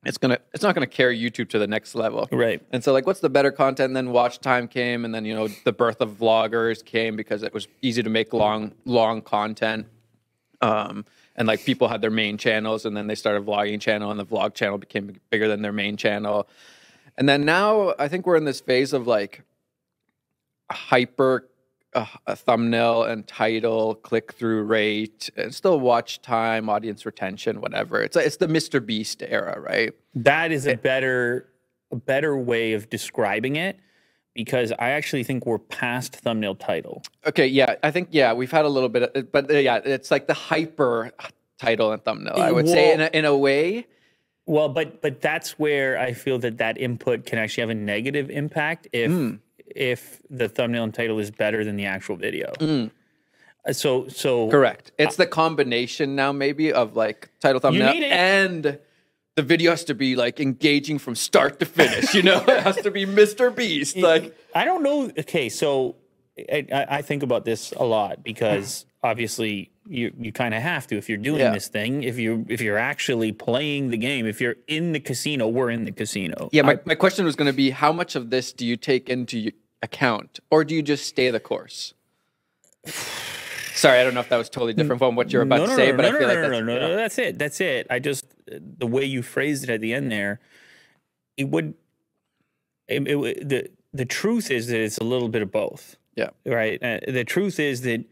carry YouTube to the next level. Right. And so, like, what's the better content? And then watch time came, and then, you know, the birth of vloggers came because it was easy to make long content. And like people had their main channels and then they started vlogging channel and the vlog channel became bigger than their main channel. And then now I think we're in this phase of like hyper a thumbnail and title, click through rate, and still watch time, audience retention, whatever. It's the Mr. Beast era, right? That is a better a better way of describing it, because I actually think we're past thumbnail title. Okay, yeah, I think, yeah, we've had a little bit, of, but yeah, it's like the hyper title and thumbnail, I would say, in a way. Well, but that's where I feel that that input can actually have a negative impact if the thumbnail and title is better than the actual video. So correct. It's the combination now, maybe, of like title, thumbnail, and the video has to be like engaging from start to finish. You know, it has to be Mr. Beast. Like, I don't know. Okay, so I think about this a lot because obviously you kind of have to if you're doing this thing. If you're actually playing the game, if you're in the casino, we're in the casino. Yeah, my question was going to be, how much of this do you take into account, or do you just stay the course? Sorry, I don't know if that was totally different from what you're about to say, but I feel like that's it. That's it. I just, the way you phrased it at the end there, the truth is that it's a little bit of both. Yeah. Right. The truth is that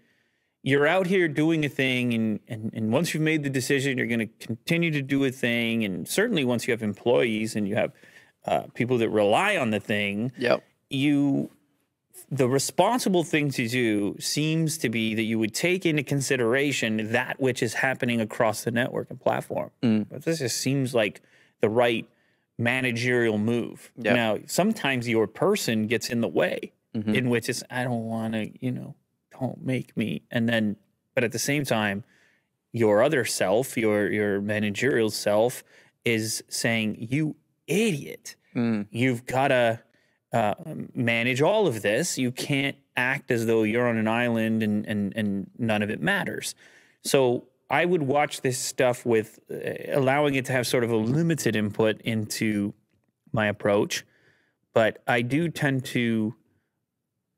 you're out here doing a thing, and once you've made the decision, you're going to continue to do a thing. And certainly once you have employees and you have people that rely on the thing, yep. The responsible thing to do seems to be that you would take into consideration that which is happening across the network and platform. But this just seems like the right managerial move. Yep. Now, sometimes your person gets in the way, in which it's, I don't want to, you know, don't make me. And then, but at the same time, your other self, your managerial self, is saying, you idiot, you've got to manage all of this. You can't act as though you're on an island and none of it matters. So I would watch this stuff with allowing it to have sort of a limited input into my approach. But I do tend to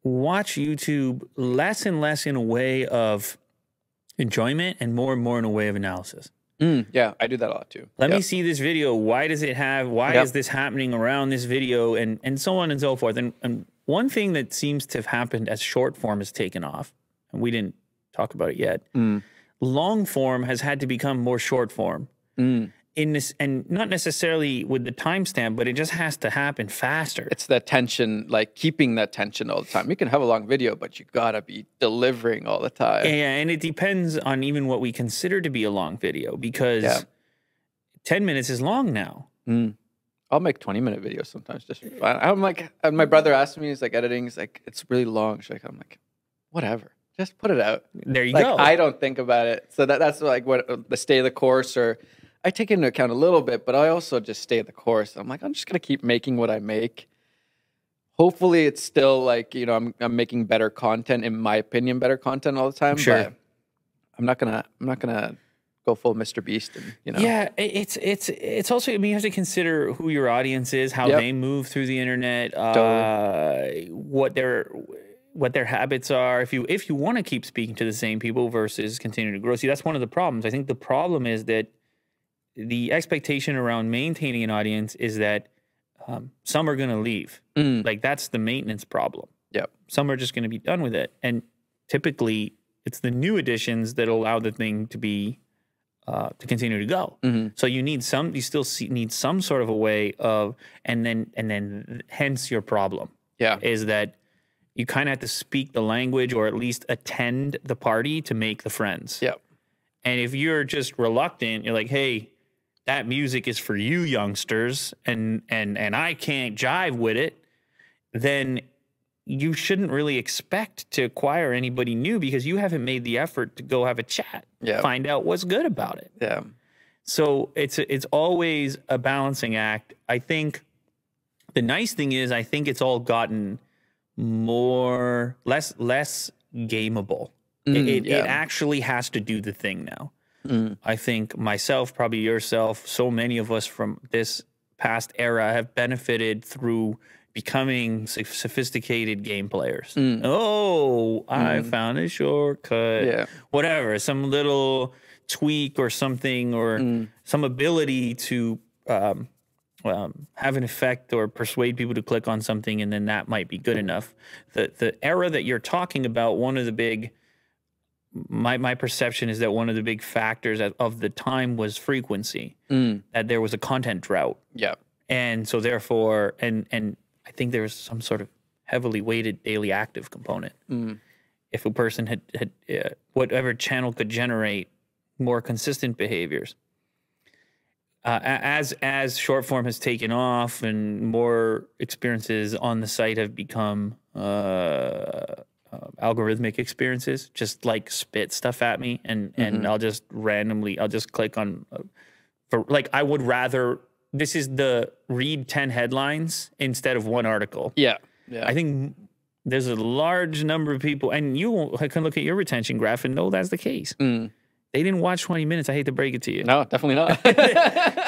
watch YouTube less and less in a way of enjoyment and more in a way of analysis. Yeah, I do that a lot too. Let me see this video. Why does it have, why is this happening around this video, and so on and so forth. And one thing that seems to have happened as short form has taken off, and we didn't talk about it yet. Long form has had to become more short form in this, and not necessarily with the timestamp, but it just has to happen faster. It's that tension, like keeping that tension all the time. You can have a long video, but you gotta be delivering all the time. Yeah, and it depends on even what we consider to be a long video, because 10 minutes is long now. I'll make 20-minute videos sometimes. Just I'm like, and my brother asked me, he's like, editing, he's like, it's really long. I'm like, whatever, just put it out. There you go. I don't think about it. So that's like what the stay of the course, or I take into account a little bit, but I also just stay the course. I'm like, I'm just going to keep making what I make. Hopefully it's still like, you know, I'm making better content, in my opinion, better content all the time. Sure. But I'm not going to go full Mr. Beast. And, you know. Yeah. It's also, I mean, you have to consider who your audience is, how they move through the internet, totally. what their habits are. If you want to keep speaking to the same people versus continue to grow. See, that's one of the problems. I think the problem is that the expectation around maintaining an audience is that some are going to leave. Like, that's the maintenance problem. Yep. Some are just going to be done with it. And typically it's the new additions that allow the thing to be, to continue to go. So you still need some sort of a way of, and then hence your problem. Yeah. Is that you kind of have to speak the language, or at least attend the party to make the friends. Yep. And if you're just reluctant, you're like, hey, that music is for you youngsters, and I can't jive with it, then you shouldn't really expect to acquire anybody new, because you haven't made the effort to go have a chat, find out what's good about it. Yeah. So it's always a balancing act. I think the nice thing is, I think it's all gotten less gameable. It actually has to do the thing now. I think myself, probably yourself, so many of us from this past era have benefited through becoming sophisticated game players. I found a shortcut. Yeah. Whatever, some little tweak or something, or some ability to have an effect or persuade people to click on something, and then that might be good enough. The era that you're talking about, one of the big... My perception is that one of the big factors of the time was frequency, that there was a content drought. Yeah. And so therefore, and I think there was some sort of heavily weighted daily active component. Mm. If a person had whatever channel could generate more consistent behaviors. As short form has taken off and more experiences on the site have become algorithmic experiences, just like spit stuff at me, and I'll just randomly, I'll just click on, like I would rather, this is the read 10 headlines instead of one article. Yeah. Yeah. I think there's a large number of people, and you can look at your retention graph and know that's the case. Mm. They didn't watch 20 minutes. I hate to break it to you. No, definitely not.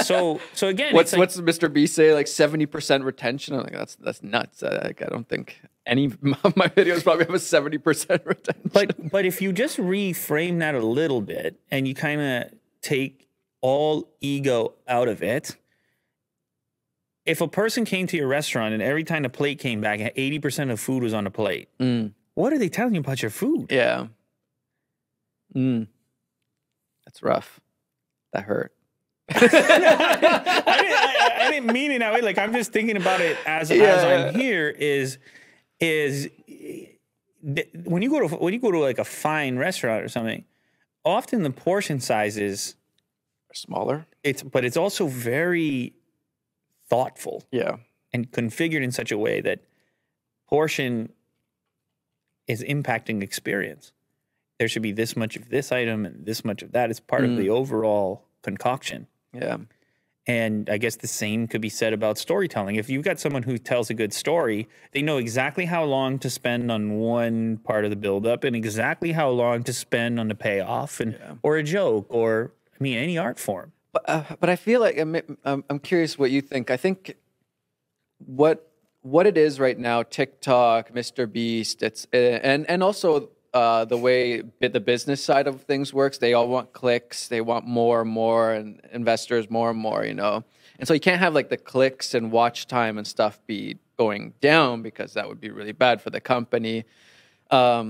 so again, what's Mr. B say? Like 70% retention. I'm like, that's nuts. I don't think any of my videos probably have a 70% retention. But if you just reframe that a little bit and you kind of take all ego out of it, if a person came to your restaurant and every time the plate came back, 80% of food was on the plate. Mm. What are they telling you about your food? Yeah. Mm. That's rough. That hurt. I didn't mean it that way. Like, I'm just thinking about it as I'm here. When you go to like a fine restaurant or something, often the portion sizes are smaller. But it's also very thoughtful. Yeah, and configured in such a way that portion is impacting experience. There should be this much of this item and this much of that. It's part of the overall concoction. Yeah. And I guess the same could be said about storytelling. If you've got someone who tells a good story, they know exactly how long to spend on one part of the buildup and exactly how long to spend on the payoff or a joke or, I mean, any art form. But I feel like I'm curious what you think. I think what it is right now, TikTok, Mr. Beast, and also... the way the business side of things works, they all want clicks. They want more and more, and investors more and more, you know. And so you can't have like the clicks and watch time and stuff be going down because that would be really bad for the company. But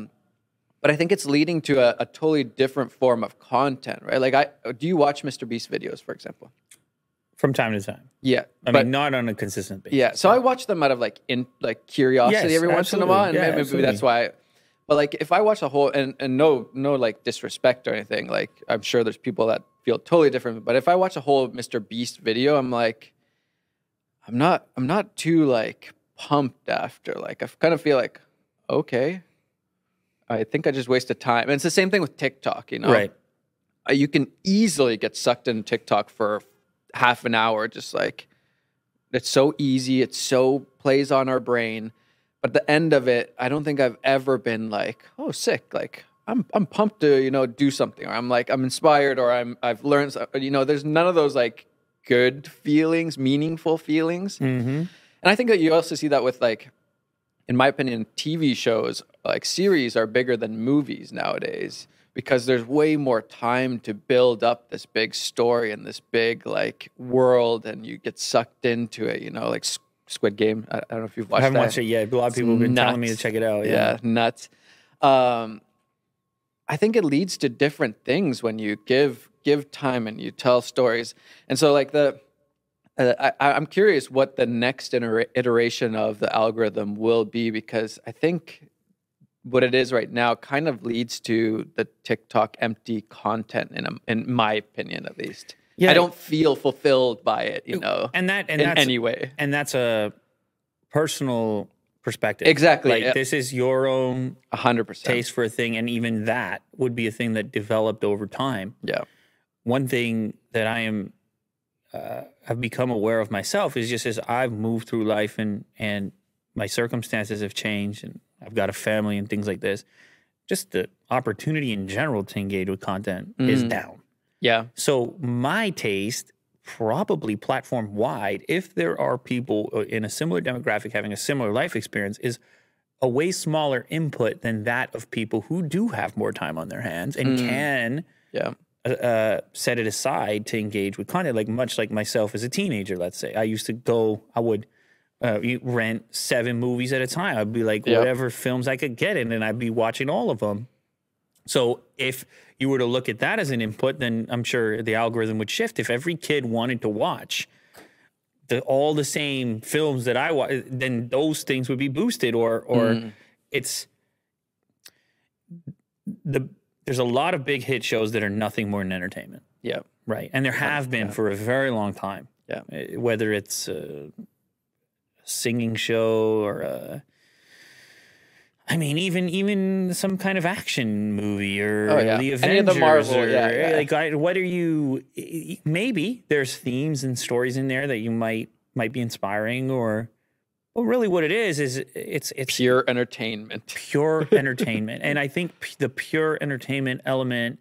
I think it's leading to a totally different form of content, right? Like, do you watch MrBeast videos, for example? From time to time. Yeah. I mean, not on a consistent basis. Yeah. So I watch them out of like curiosity every once in a while. And yeah, maybe that's why... But like, if I watch a whole, and no like disrespect or anything, like I'm sure there's people that feel totally different. But if I watch a whole Mr. Beast video, I'm like, I'm not too like pumped after. Like I kind of feel like, okay, I think I just wasted time. And it's the same thing with TikTok, you know. Right. You can easily get sucked into TikTok for half an hour, just like it's so easy. It so plays on our brain. But the end of it, I don't think I've ever been like, oh, sick. Like I'm pumped to, you know, do something, or I'm like, I'm inspired, or I've learned, you know, there's none of those like good feelings, meaningful feelings. Mm-hmm. And I think that you also see that with like, in my opinion, TV shows, like series are bigger than movies nowadays because there's way more time to build up this big story and this big like world, and you get sucked into it, you know, like Squid Game. I don't know if you've watched that. I haven't watched it yet. A lot of people have been telling me to check it out. Yeah, nuts. I think it leads to different things when you give time and you tell stories. And so like I'm curious what the next iteration of the algorithm will be, because I think what it is right now kind of leads to the TikTok empty content in my opinion, at least. Yeah. I don't feel fulfilled by it, you know, and that's, any way. And that's a personal perspective. Exactly. Like, this is your own 100% taste for a thing, and even that would be a thing that developed over time. Yeah. One thing that I am have become aware of myself is just as I've moved through life and my circumstances have changed, and I've got a family and things like this, just the opportunity in general to engage with content is down. Yeah. So my taste, probably platform wide, if there are people in a similar demographic having a similar life experience, is a way smaller input than that of people who do have more time on their hands and can set it aside to engage with content. Like much like myself as a teenager, let's say, I used to go, I would rent 7 movies at a time. I'd be like whatever films I could get in, and I'd be watching all of them. So if you were to look at that as an input, then I'm sure the algorithm would shift. If every kid wanted to watch all the same films that I watch, then those things would be boosted, or it's there's a lot of big hit shows that are nothing more than entertainment. Yeah. Right. And there have been for a very long time. Yeah. Whether it's a singing show or a, I mean, even some kind of action movie or the Avengers. Any of the Marvel, or, like, what are you, maybe there's themes and stories in there that you might be inspiring, or, well, really what it is it's pure entertainment. Pure entertainment. And I think the pure entertainment element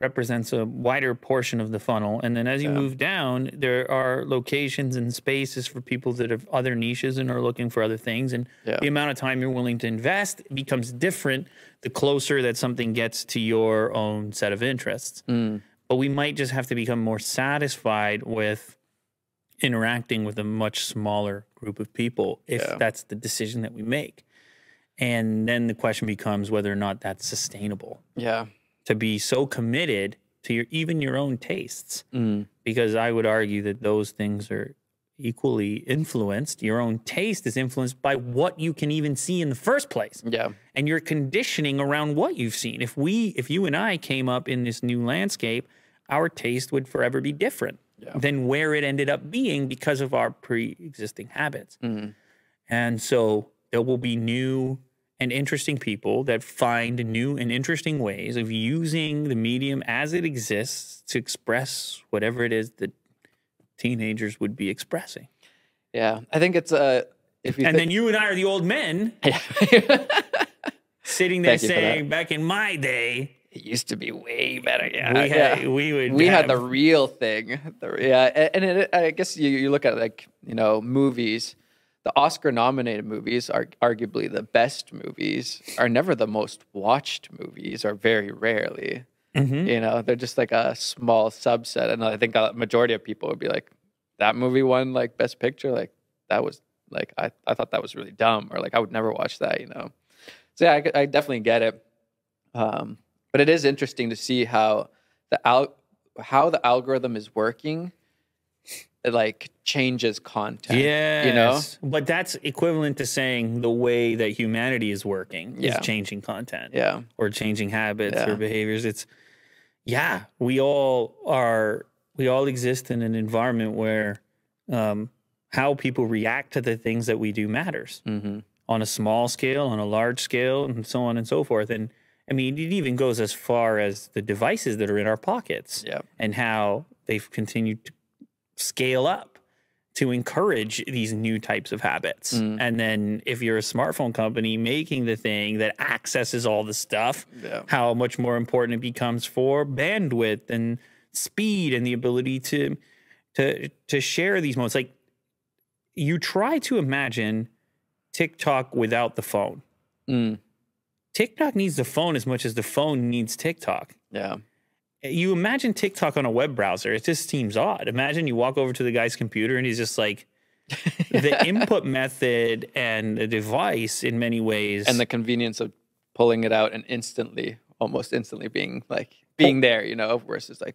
represents a wider portion of the funnel. And then as you move down, there are locations and spaces for people that have other niches and are looking for other things. And the amount of time you're willing to invest becomes different the closer that something gets to your own set of interests. But we might just have to become more satisfied with interacting with a much smaller group of people if that's the decision that we make. And then the question becomes whether or not that's sustainable. Yeah. To be so committed to even your own tastes, because I would argue that those things are equally influenced. Your own taste is influenced by what you can even see in the first place. Yeah. And your conditioning around what you've seen. If you and I came up in this new landscape, our taste would forever be different than where it ended up being because of our pre-existing habits. And so there will be new and interesting people that find new and interesting ways of using the medium as it exists to express whatever it is that teenagers would be expressing. Yeah, I think it's if you and then you and I are the old men sitting there saying, back in my day, it used to be way better. Yeah, we had the real thing. I guess you look at, like, you know, movies. The Oscar-nominated movies are arguably the best movies, are never the most watched movies, or very rarely. You know, they're just like a small subset. And I think a majority of people would be like, that movie won, like, Best Picture? Like, that was, like, I thought that was really dumb. Or, like, I would never watch that, you know. So, yeah, I definitely get it. But it is interesting to see how the algorithm is working. It, like, changes content. Yeah, you know, but that's equivalent to saying the way that humanity is working is changing content, or changing habits or behaviors. It's we all exist in an environment where how people react to the things that we do matters on a small scale, on a large scale, and so on and so forth. And I mean, it even goes as far as the devices that are in our pockets and how they've continued to scale up to encourage these new types of habits. And then if you're a smartphone company making the thing that accesses all the stuff, how much more important it becomes for bandwidth and speed and the ability to share these moments. Like, you try to imagine TikTok without the phone. TikTok needs the phone as much as the phone needs TikTok. Yeah. You imagine TikTok on a web browser. It just seems odd. Imagine you walk over to the guy's computer and he's just like, the input method and the device in many ways. And the convenience of pulling it out and instantly, almost instantly being there, you know, versus like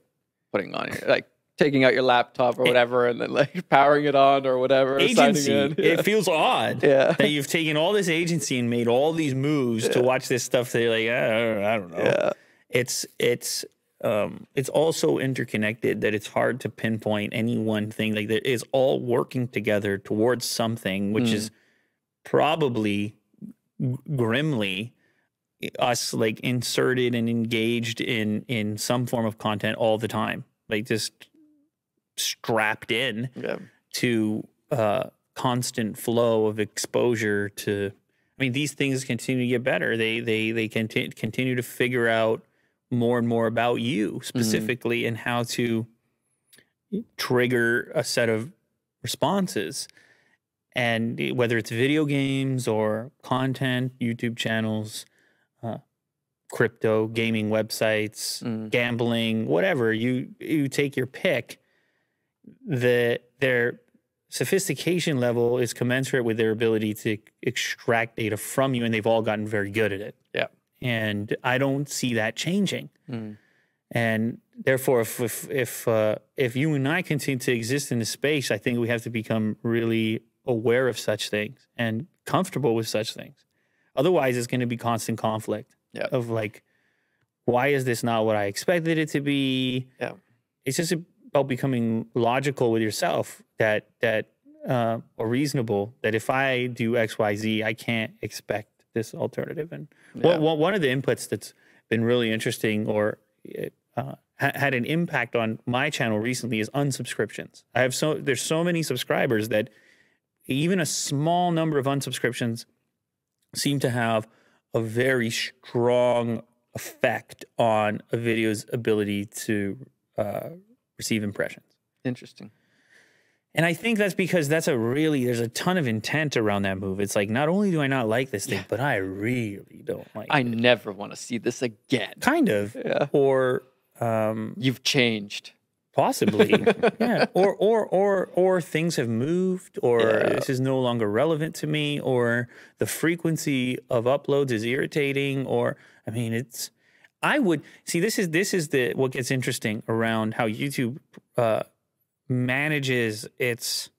putting on your, like, taking out your laptop or whatever and then like powering it on or whatever. Agency. Signing in. Yeah. It feels odd that you've taken all this agency and made all these moves to watch this stuff that you're like, I don't know. Yeah. It's also interconnected that it's hard to pinpoint any one thing. Like, that is all working together towards something, which is probably grimly us, like, inserted and engaged in some form of content all the time, like just strapped in to constant flow of exposure to. I mean, these things continue to get better. They continue to figure out more and more about you specifically and how to trigger a set of responses, and whether it's video games or content, YouTube channels, crypto, gaming websites, gambling, whatever, you take your pick, their sophistication level is commensurate with their ability to extract data from you, and they've all gotten very good at it. And I don't see that changing. And Therefore, if you and I continue to exist in this space, I think we have to become really aware of such things and comfortable with such things. Otherwise, it's going to be constant conflict of like, why is this not what I expected it to be? Yeah. It's just about becoming logical with yourself or reasonable, that if I do X, Y, Z, I can't expect this alternative. And one of the inputs that's been really interesting or had an impact on my channel recently is unsubscriptions. I have there's so many subscribers that even a small number of unsubscriptions seem to have a very strong effect on a video's ability to receive impressions. Interesting. And I think that's because there's a ton of intent around that move. It's like, not only do I not like this thing, but I really don't like it. I never want to see this again. Kind of. Yeah. Or you've changed. Possibly. Yeah. Or things have moved, or this is no longer relevant to me, or the frequency of uploads is irritating, or I mean I would see this is what gets interesting around how YouTube manages its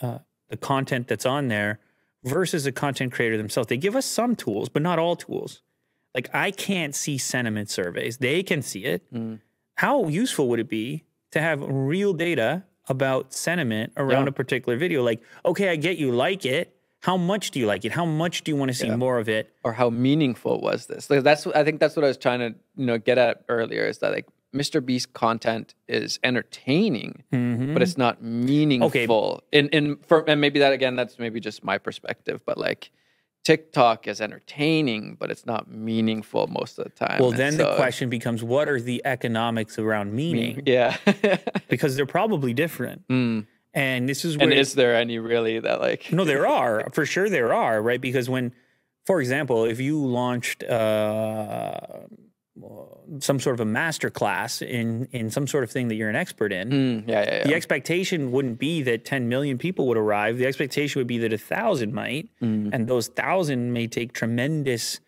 the content that's on there versus the content creator themselves. They give us some tools, but not all tools. Like, I can't see sentiment surveys. They can see it. Mm. How useful would it be to have real data about sentiment around a particular video? Like, okay, I get you like it. How much do you like it? How much do you want to see more of it? Or how meaningful was this? Like, I think that's what I was trying to get at earlier, is that like, Mr. Beast content is entertaining, but it's not meaningful. Okay. And maybe that's maybe just my perspective, but like, TikTok is entertaining, but it's not meaningful most of the time. Well, then the question becomes, what are the economics around meaning? Yeah. Because they're probably different. Mm. And this is where... And is there any really that like... No, there are. For sure there are, right? Because when, for example, if you launched... some sort of a masterclass in some sort of thing that you're an expert in. Mm, yeah. The expectation wouldn't be that 10 million people would arrive. The expectation would be that 1,000 might, and those 1,000 may take tremendous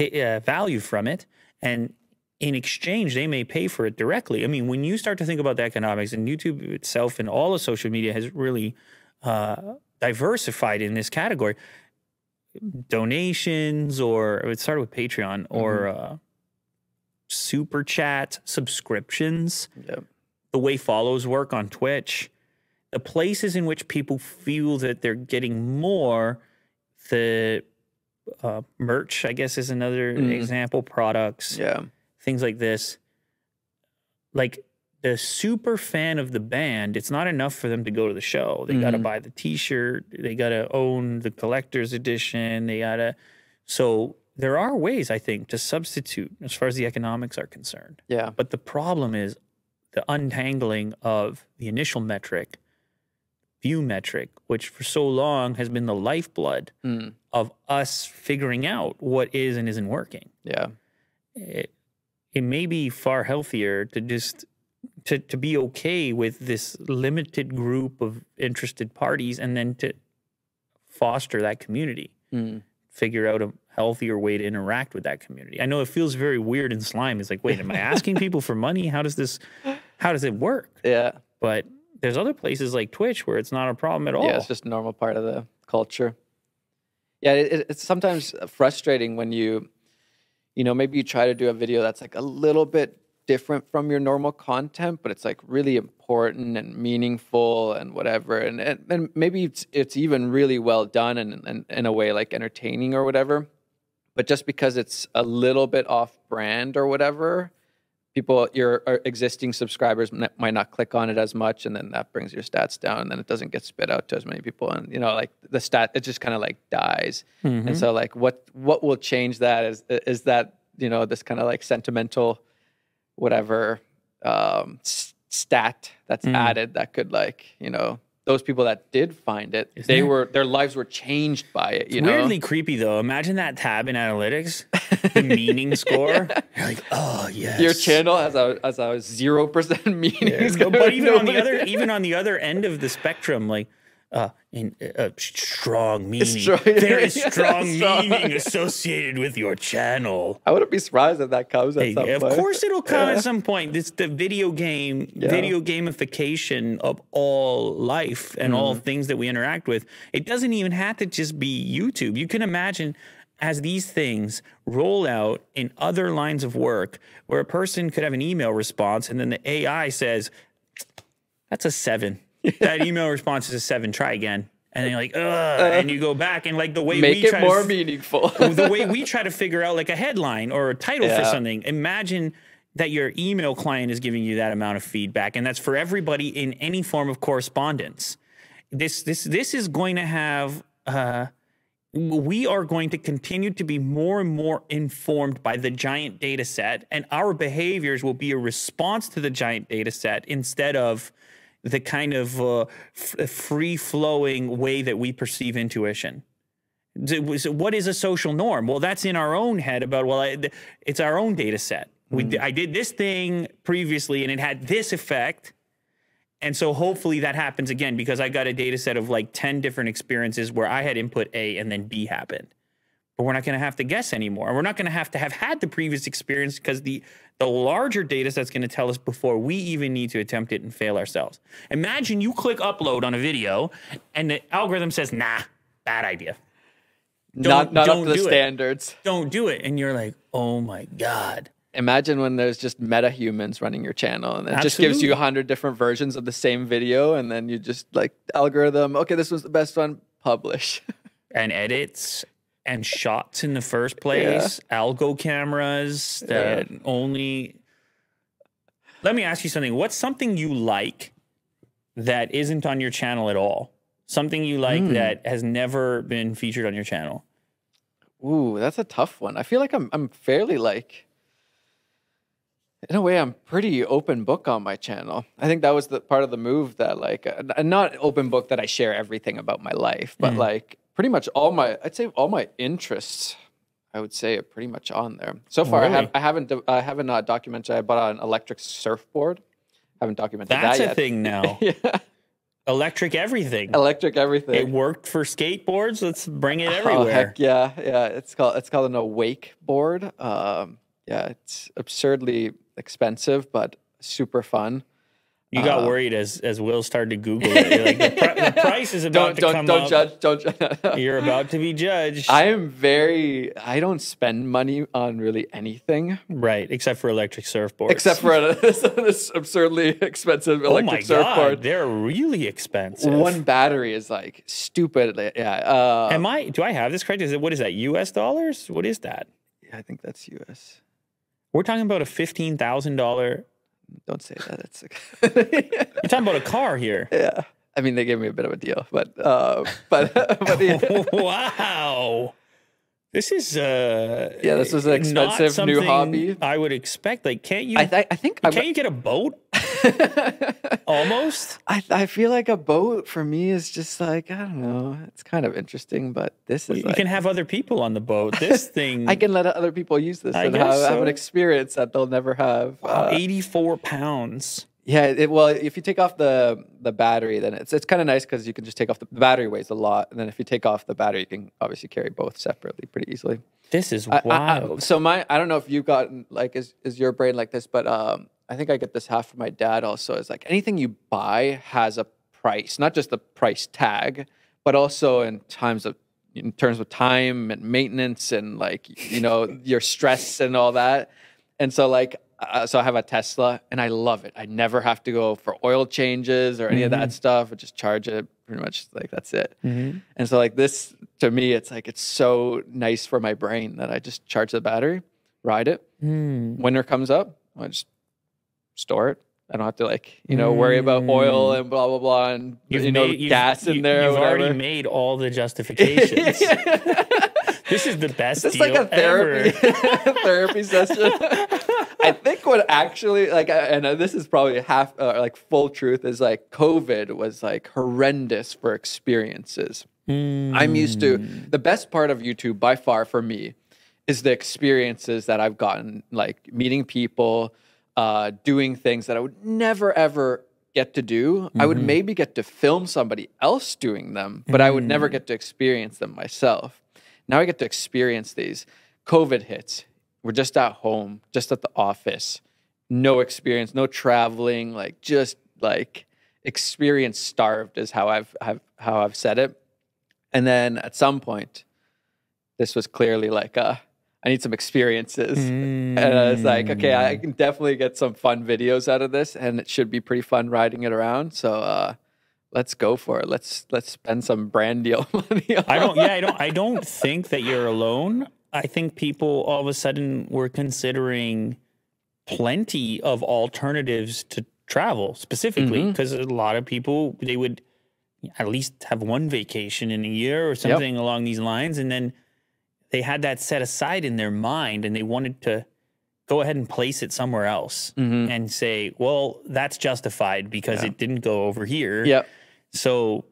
value from it. And in exchange, they may pay for it directly. I mean, when you start to think about the economics, and YouTube itself and all of social media has really diversified in this category, donations, or it started with Patreon, or... super chat, subscriptions, the way follows work on Twitch, the places in which people feel that they're getting more, the merch, I guess, is another example, products, things like this. Like, the super fan of the band, it's not enough for them to go to the show. They got to buy the t-shirt, they got to own the collector's edition, they got to... So... There are ways, I think, to substitute as far as the economics are concerned. Yeah. But the problem is the untangling of the initial metric, view metric, which for so long has been the lifeblood of us figuring out what is and isn't working. Yeah. It may be far healthier to just to be okay with this limited group of interested parties, and then to foster that community. Figure out a healthier way to interact with that community. I know it feels very weird and slimy. It's like, wait, am I asking people for money? How does it work? Yeah. But there's other places like Twitch where it's not a problem at all. Yeah, it's just a normal part of the culture. Yeah, it's sometimes frustrating when you maybe you try to do a video that's like a little bit different from your normal content, but it's like really important and meaningful and whatever, and maybe it's even really well done and in a way like entertaining or whatever, but just because it's a little bit off brand or whatever, your existing subscribers might not click on it as much, and then that brings your stats down, and then it doesn't get spit out to as many people, and like the stat, it just kind of like dies. And so like what will change that is that this kind of like sentimental whatever stat that's added that could like those people that did find it, their lives were changed by it. It's weirdly creepy though. Imagine that tab in analytics, the meaning score. You're like, oh yes, your channel has a 0% meaning score. But even on the other end of the spectrum, like strong meaning. There is strong meaning associated with your channel. I wouldn't be surprised if that comes at some point. Of course it'll come at some point. It's the video gamification of all life and all things that we interact with. It doesn't even have to just be YouTube. You can imagine as these things roll out in other lines of work where a person could have an email response and then the AI says, that's a 7. That email response is a 7. Try again. And then you're like, ugh. And you go back and like the way we try to make it more meaningful. The way we try to figure out like a headline or a title for something. Imagine that your email client is giving you that amount of feedback. And that's for everybody in any form of correspondence. This is going to have, we are going to continue to be more and more informed by the giant data set. And our behaviors will be a response to the giant data set instead of the kind of free-flowing way that we perceive intuition. So what is a social norm? Well, that's in our own head about, well, it's our own data set. I did this thing previously, and it had this effect. And so hopefully that happens again, because I got a data set of like 10 different experiences where I had input A and then B happened. But we're not going to have to guess anymore. We're not going to have had the previous experience, because the larger data set's going to tell us before we even need to attempt it and fail ourselves. Imagine you click upload on a video and the algorithm says, nah, bad idea. Not up to the standards. Don't do it. And you're like, oh my God. Imagine when there's just meta humans running your channel, and it just gives you 100 different versions of the same video. And then you just like algorithm, okay, this was the best one, publish. And edits and shots in the first place, algo cameras that only... Let me ask you something. What's something you like that isn't on your channel at all? Something you like that has never been featured on your channel? Ooh, that's a tough one. I feel like I'm fairly like... In a way, I'm pretty open book on my channel. I think that was the part of the move that, like, not open book that I share everything about my life, but like pretty much all my, I'd say all my interests, I would say, are pretty much on there. So far, really? I haven't documented. I bought an electric surfboard. I haven't documented that yet. That's a thing now. Electric everything. Electric everything. It worked for skateboards. Let's bring it everywhere. Oh, heck yeah, yeah. It's called an Awake board. Yeah, it's absurdly expensive, but super fun. You got worried as Will started to Google it. You're like, the price is about to come up. Don't judge. You're about to be judged. I don't spend money on really anything. Right, except for electric surfboards. Except for this absurdly expensive electric surfboard. Oh my God, they're really expensive. One battery is like stupid. Yeah. Do I have this correct? What is that, US dollars? What is that? Yeah, I think that's US. We're talking about a $15,000. Don't say that. It's okay. You're talking about a car here. Yeah, I mean, they gave me a bit of a deal, but yeah. Wow, this is this was an expensive new hobby. I would expect, like, can't you? I think you get a boat? Almost. I feel like a boat for me is just like, I don't know. It's kind of interesting, but this is. You can have other people on the boat. This thing. I can let other people use this and have an experience that they'll never have. Wow, 84 pounds. Yeah. Well, if you take off the battery, then it's kind of nice because you can just take off the battery weighs a lot, and then if you take off the battery, you can obviously carry both separately pretty easily. This is wild. I don't know if you've gotten like is your brain like this, but I think I get this half from my dad also. It's like anything you buy has a price, not just the price tag, but also in terms of time and maintenance and like, you know, your stress and all that. And so like, so I have a Tesla and I love it. I never have to go for oil changes or any of that stuff. I just charge it pretty much, like that's it. And so like this, to me, it's like, it's so nice for my brain that I just charge the battery, ride it. Winter comes up, I just store it. I don't have to like, you know, worry about oil and blah, blah, blah. And, gas in there. You've already made all the justifications. This is the best deal ever. It's like a therapy session. I think what actually, like, and this is probably full truth, is like COVID was like horrendous for experiences. I'm used to, the best part of YouTube by far for me is the experiences that I've gotten, like meeting people, doing things that I would never, ever get to do. Mm-hmm. I would maybe get to film somebody else doing them, but I would never get to experience them myself. Now I get to experience these. COVID hits. We're just at home, just at the office. No experience, no traveling, like just like experience starved is how I've said it. And then at some point, this was clearly like I need some experiences. And I was like, okay, I can definitely get some fun videos out of this, and it should be pretty fun riding it around. So let's go for it. Let's spend some brand deal money on. I don't think that you're alone. I think people all of a sudden were considering plenty of alternatives to travel, specifically because a lot of people, they would at least have one vacation in a year or something along these lines, and then they had that set aside in their mind and they wanted to go ahead and place it somewhere else and say, well, that's justified because it didn't go over here. So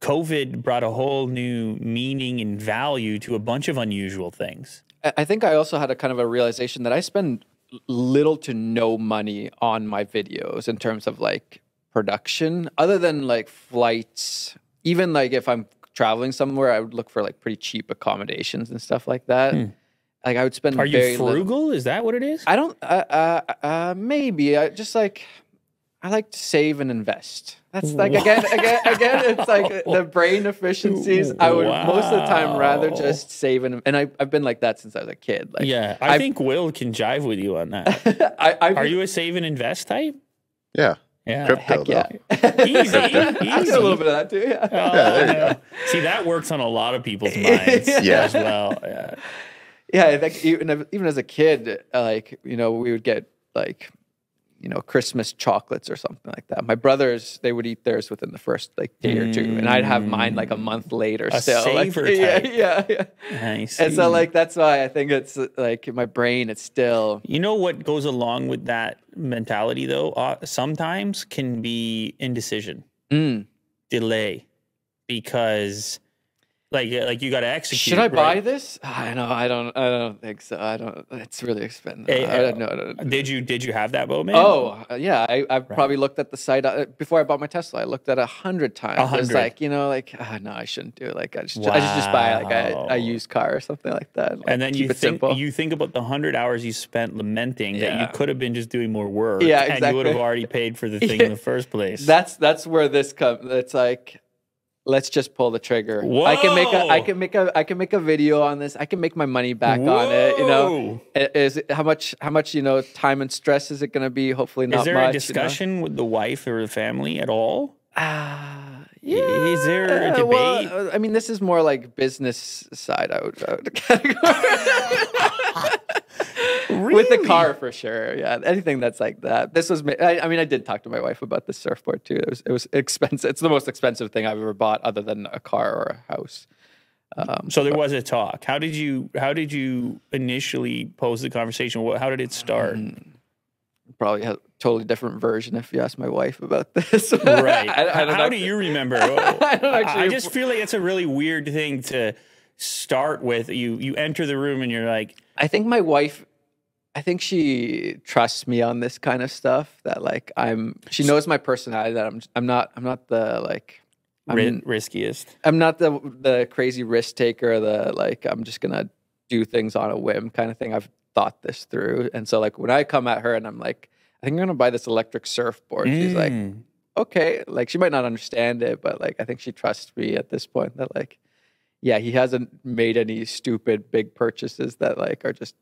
COVID brought a whole new meaning and value to a bunch of unusual things. I think I also had a kind of a realization that I spend little to no money on my videos in terms of like production, other than like flights. Even like if I'm traveling somewhere, I would look for like pretty cheap accommodations and stuff like that. Like I would spend. Are you frugal? Little. Is that what it is? I don't. Maybe I just like. I like to save and invest. That's like, again, it's like the brain efficiencies. I would most of the time rather just save. And I've been like that since I was a kid. Like, yeah, I think Will can jive with you on that. Are you a save and invest type? Yeah. Yeah. Crypto, yeah. Easy. I do a little bit of that too. Yeah. Yeah. See, that works on a lot of people's minds as well. Yeah. I think even as a kid, like, you know, we would get like, you know, Christmas chocolates or something like that. My brothers, they would eat theirs within the first like day or two, and I'd have mine like a month later. A still, saver like, type. Yeah. Nice. And so, like, that's why I think it's like in my brain, it's still. You know what goes along with that mentality though? Sometimes can be indecision, delay, because. Like you got to execute. Should I buy this? I don't think so. It's really expensive. No. Did you have that moment? Oh yeah, I probably looked at the site before I bought my Tesla. I looked at 100 times. 100. I was like, you know, like no, I shouldn't do it. Like I just buy like a used car or something like that. And, then you think about the 100 hours you spent lamenting that you could have been just doing more work. Yeah, exactly. And you would have already paid for the thing in the first place. That's where this comes. It's like. Let's just pull the trigger. Whoa. I can make a video on this. I can make my money back on it. You know, how much you know time and stress is it going to be? Hopefully not much. Is there a discussion with the wife or the family at all? Yeah. Is there a debate? Well, I mean, this is more like business side. I would categorize. Really? With the car for sure, yeah. Anything that's like that. This was. I mean, I did talk to my wife about this surfboard too. It was expensive. It's the most expensive thing I've ever bought, other than a car or a house. So there was a talk. How did you initially pose the conversation? How did it start? Probably a totally different version if you ask my wife about this. Right. How do you remember? I just feel like it's a really weird thing to start with. You enter the room and you're like. I think my wife. I think she trusts me on this kind of stuff. That like she knows my personality. That I'm not the like riskiest. I'm not the crazy risk taker. The like I'm just gonna do things on a whim kind of thing. I've thought this through, and so like when I come at her and I'm like, I think I'm gonna buy this electric surfboard. She's like, okay. Like she might not understand it, but like I think she trusts me at this point. That like, yeah, he hasn't made any stupid big purchases that like are just.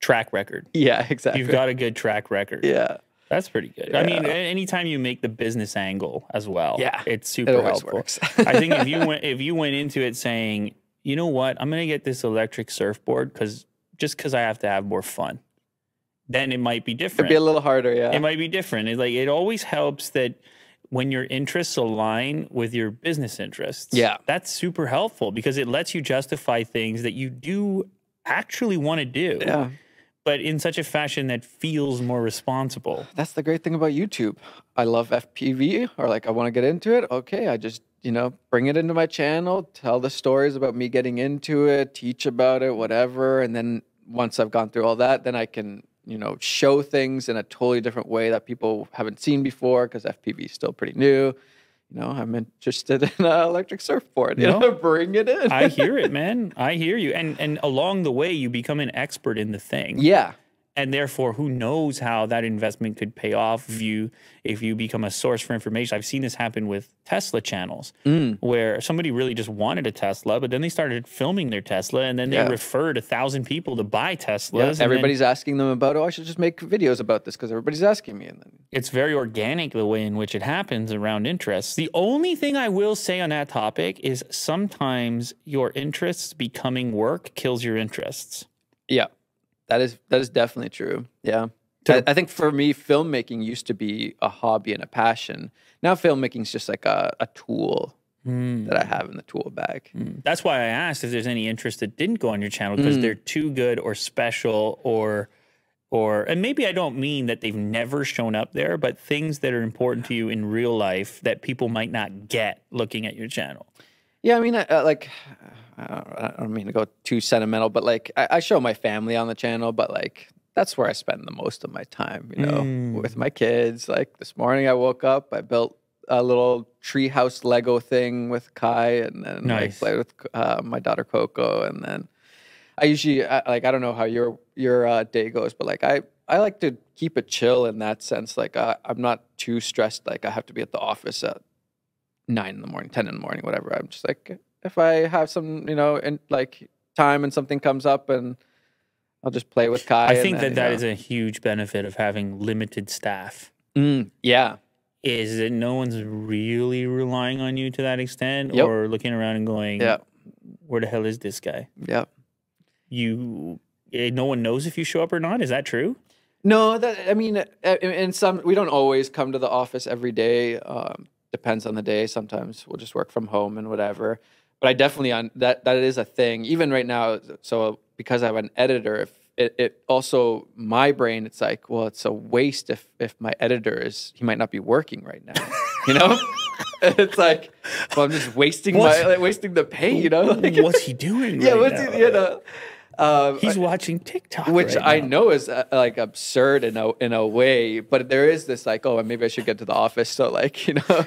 Track record. Yeah, exactly. You've got a good track record. Yeah. That's pretty good. Yeah. I mean, anytime you make the business angle as well, yeah, it's super helpful. I think if you went into it saying, you know what, I'm going to get this electric surfboard because I have to have more fun, then it might be different. It'd be a little harder, yeah. It might be different. It's like, it always helps that when your interests align with your business interests. Yeah. That's super helpful because it lets you justify things that you do actually want to do. Yeah. But in such a fashion that feels more responsible. That's the great thing about YouTube. I love FPV, or like I want to get into it. Okay, I just, you know, bring it into my channel, tell the stories about me getting into it, teach about it, whatever. And then once I've gone through all that, then I can you know, show things in a totally different way that people haven't seen before, because FPV is still pretty new. You know, I'm interested in electric surfboard. You know, bring it in. I hear it, man. I hear you. And along the way, you become an expert in the thing. Yeah. And therefore, who knows how that investment could pay off if you become a source for information. I've seen this happen with Tesla channels, where somebody really just wanted a Tesla, but then they started filming their Tesla, and then they referred 1,000 people to buy Teslas. Yeah, everybody's asking them about, oh, I should just make videos about this because everybody's asking me. And then it's very organic the way in which it happens around interests. The only thing I will say on that topic is sometimes your interests becoming work kills your interests. Yeah. That is definitely true. Yeah. I think for me, filmmaking used to be a hobby and a passion. Now filmmaking is just like a tool that I have in the tool bag. That's why I asked if there's any interest that didn't go on your channel, because they're too good or special or and maybe I don't mean that they've never shown up there, but things that are important to you in real life that people might not get looking at your channel. Yeah, I mean, like, I don't mean to go too sentimental, but like, I show my family on the channel, but like, that's where I spend the most of my time, you know, with my kids. Like this morning I woke up, I built a little treehouse Lego thing with Kai, and then I played with my daughter Coco. And then I usually, like, I don't know how your day goes, but like, I like to keep it chill in that sense. Like, I'm not too stressed. Like, I have to be at the office at 9 in the morning, 10 in the morning, whatever. I'm just like, if I have some, you know, and like time and something comes up, and I'll just play with Kai. I think that is a huge benefit of having limited staff. Yeah, is that no one's really relying on you to that extent, or looking around and going, where the hell is this guy? Yeah, no one knows if you show up or not. Is that true? No, that I mean, in some, we don't always come to the office every day. Depends on the day. Sometimes we'll just work from home and whatever. But I definitely, that is a thing. Even right now, so because I have an editor, it also, my brain, it's like, well, it's a waste if my editor he might not be working right now, you know? It's like, well, I'm just wasting wasting the pay, you know? Like, what's he doing right now? He, you know? He's watching TikTok, which right now. I know is like absurd in a way, but there is this like, oh, maybe I should get to the office so like, you know,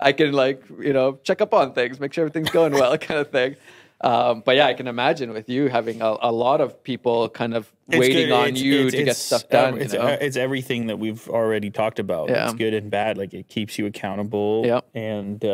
I can like, you know, check up on things, make sure everything's going well, kind of thing. But yeah, I can imagine with you having a lot of people kind of waiting on you to get stuff done. You know? It's everything that we've already talked about. Yeah. It's good and bad. Like it keeps you accountable, and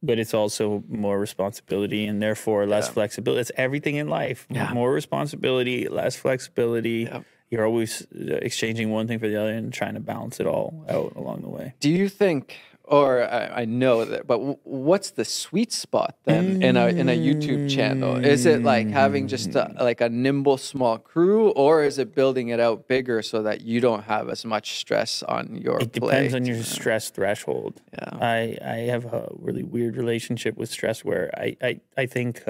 but it's also more responsibility and therefore less flexibility. It's everything in life. Yeah. More responsibility, less flexibility. Yeah. You're always exchanging one thing for the other and trying to balance it all out along the way. Do you think, or I know that, but what's the sweet spot then in a YouTube channel? Is it like having just like a nimble small crew, or is it building it out bigger so that you don't have as much stress on your plate? It depends on your stress threshold. Yeah. I have a really weird relationship with stress where I think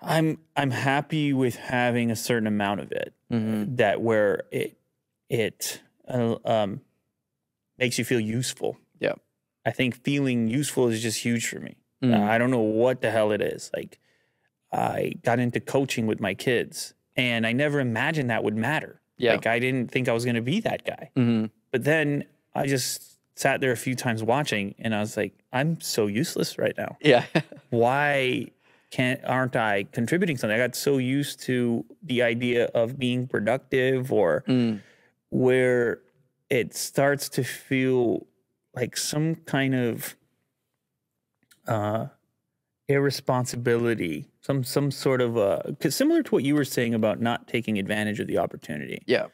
I'm happy with having a certain amount of it that where it makes you feel useful. Yeah. I think feeling useful is just huge for me. I don't know what the hell it is. Like I got into coaching with my kids and I never imagined that would matter. Yeah. Like I didn't think I was going to be that guy. But then I just sat there a few times watching and I was like, I'm so useless right now. Yeah. Why aren't I contributing something? I got so used to the idea of being productive or where it starts to feel like some kind of irresponsibility, some sort of cause similar to what you were saying about not taking advantage of the opportunity. Yeah.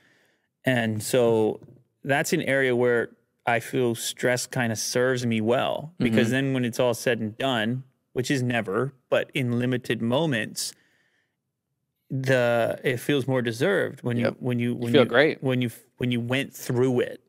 And so that's an area where I feel stress kind of serves me well, because then when it's all said and done, which is never, but in limited moments, it feels more deserved when you went through it.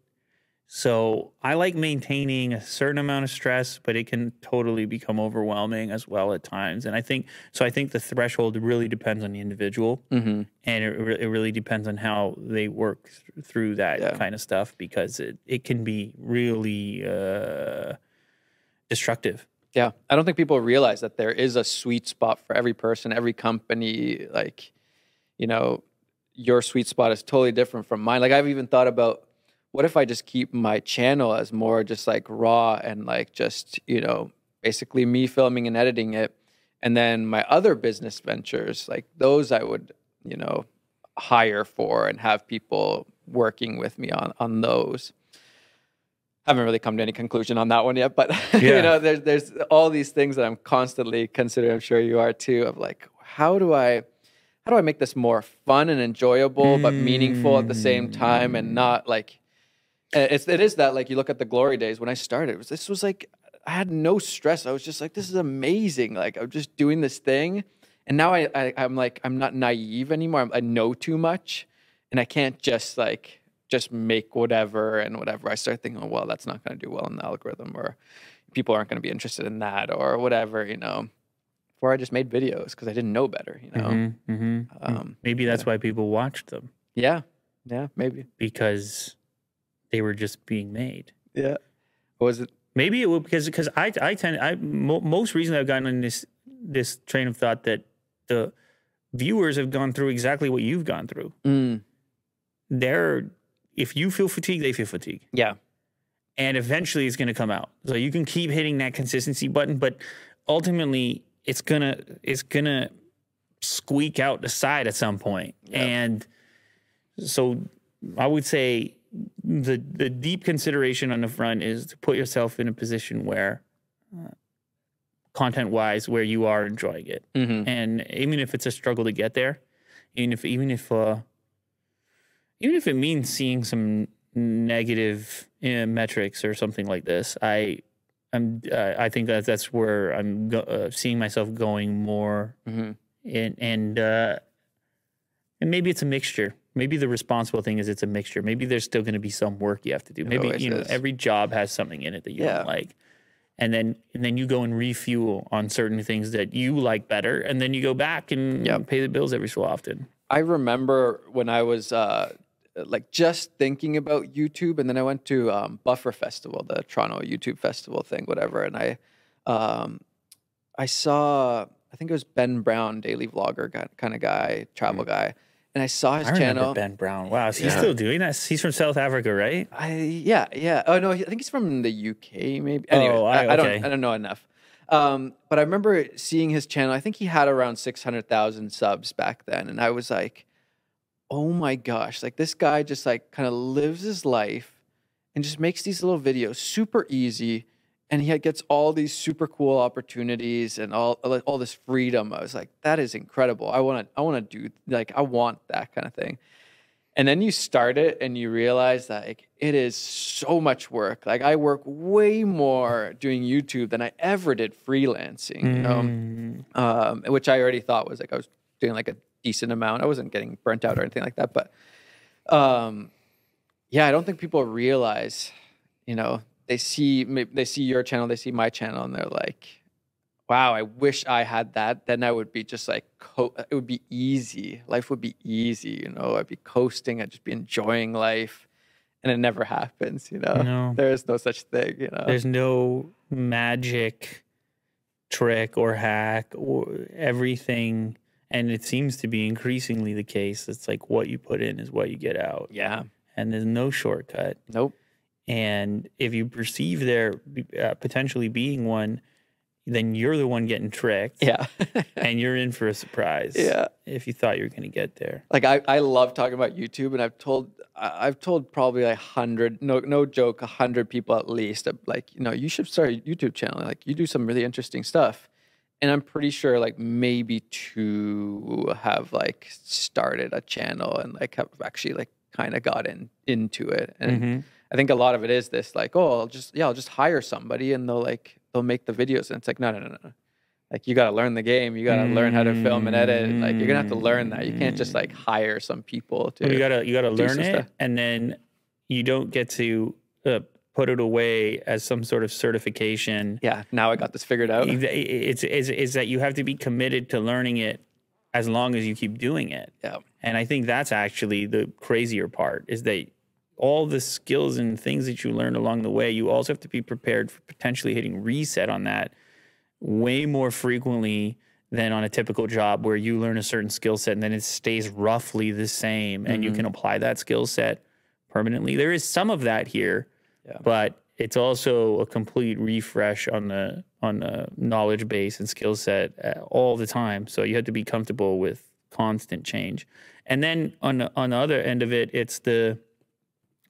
So I like maintaining a certain amount of stress, but it can totally become overwhelming as well at times. And I think the threshold really depends on the individual, and it really depends on how they work through that kind of stuff, because it can be really destructive. Yeah, I don't think people realize that there is a sweet spot for every person, every company. Like, you know, your sweet spot is totally different from mine. Like, I've even thought about, what if I just keep my channel as more just like raw and like just, you know, basically me filming and editing it. And then my other business ventures, like those I would, you know, hire for and have people working with me on those. I haven't really come to any conclusion on that one yet, but yeah. You know, there's all these things that I'm constantly considering, I'm sure you are too, of like, how do I make this more fun and enjoyable, but meaningful at the same time, and not like, it is that, like, you look at the glory days when I started, this was like, I had no stress. I was just like, this is amazing. Like, I'm just doing this thing. And now I'm like, I'm not naive anymore. I know too much, and I can't just like, just make whatever and whatever. I start thinking, oh, well, that's not going to do well in the algorithm, or people aren't going to be interested in that, or whatever, you know. Before I just made videos because I didn't know better, you know. Mm-hmm, mm-hmm. Maybe that's why people watched them. Yeah, yeah, maybe. Because they were just being made. Yeah. What was it? Maybe it was because most recently I've gotten in this train of thought that the viewers have gone through exactly what you've gone through. Mm. If you feel fatigue, they feel fatigue. Yeah. And eventually it's going to come out. So you can keep hitting that consistency button, but ultimately it's going to squeak out the side at some point. Yeah. And so I would say the deep consideration on the front is to put yourself in a position where content-wise, where you are enjoying it. Mm-hmm. And even if it's a struggle to get there, even if it means seeing some negative metrics or something like this, I think that that's where I'm seeing myself going more. Mm-hmm. And maybe it's a mixture. Maybe the responsible thing is it's a mixture. Maybe there's still going to be some work you have to do. Maybe, you know, every job has something in it that you don't like. And then you go and refuel on certain things that you like better, and then you go back and pay the bills every so often. I remember when I was like just thinking about YouTube, and then I went to Buffer Festival, the Toronto YouTube Festival thing, whatever. And I saw, I think it was Ben Brown, daily vlogger kind of guy, travel guy. And I saw his channel. Ben Brown. Wow. Is he still doing that? He's from South Africa, right? Yeah. Oh, no, I think he's from the UK, maybe. Anyway, oh, I don't know enough. But I remember seeing his channel. I think he had around 600,000 subs back then. And I was like, oh my gosh, like this guy just like kind of lives his life and just makes these little videos super easy. And he gets all these super cool opportunities and all this freedom. I was like, that is incredible. I want to do, like, I want that kind of thing. And then you start it and you realize that like, it is so much work. Like, I work way more doing YouTube than I ever did freelancing, you know? Which I already thought was like, I was doing like a decent amount. I wasn't getting burnt out or anything like that. But yeah, I don't think people realize, you know, they see your channel, they see my channel, and they're like, wow, I wish I had that. Then I would be just like, it would be easy. Life would be easy, you know? I'd be coasting. I'd just be enjoying life. And it never happens, you know? No. There is no such thing, you know? There's no magic trick or hack or everything. And it seems to be increasingly the case. It's like what you put in is what you get out. Yeah. And there's no shortcut. Nope. And if you perceive there potentially being one, then you're the one getting tricked. Yeah. And you're in for a surprise. Yeah. If you thought you were going to get there. Like, I love talking about YouTube, and I've told probably like 100, no joke, 100 people at least, like, you know, you should start a YouTube channel. Like, you do some really interesting stuff. And I'm pretty sure like maybe 2 have like started a channel and like have actually like kind of gotten into it. And I think a lot of it is this like, oh, I'll just hire somebody and they'll make the videos. And it's like, no. Like, you got to learn the game. You got to learn how to film and edit. Like, you're going to have to learn that. You can't just like hire some people to. Well, you got to learn it stuff. And then you don't get to put it away as some sort of certification. Yeah. Now I got this figured out. It's that you have to be committed to learning it as long as you keep doing it. Yeah. And I think that's actually the crazier part, is that all the skills and things that you learn along the way, you also have to be prepared for potentially hitting reset on that way more frequently than on a typical job where you learn a certain skill set and then it stays roughly the same and you can apply that skill set permanently. There is some of that here, but it's also a complete refresh on the knowledge base and skill set all the time. So you have to be comfortable with constant change. And then on the other end of it, it's the,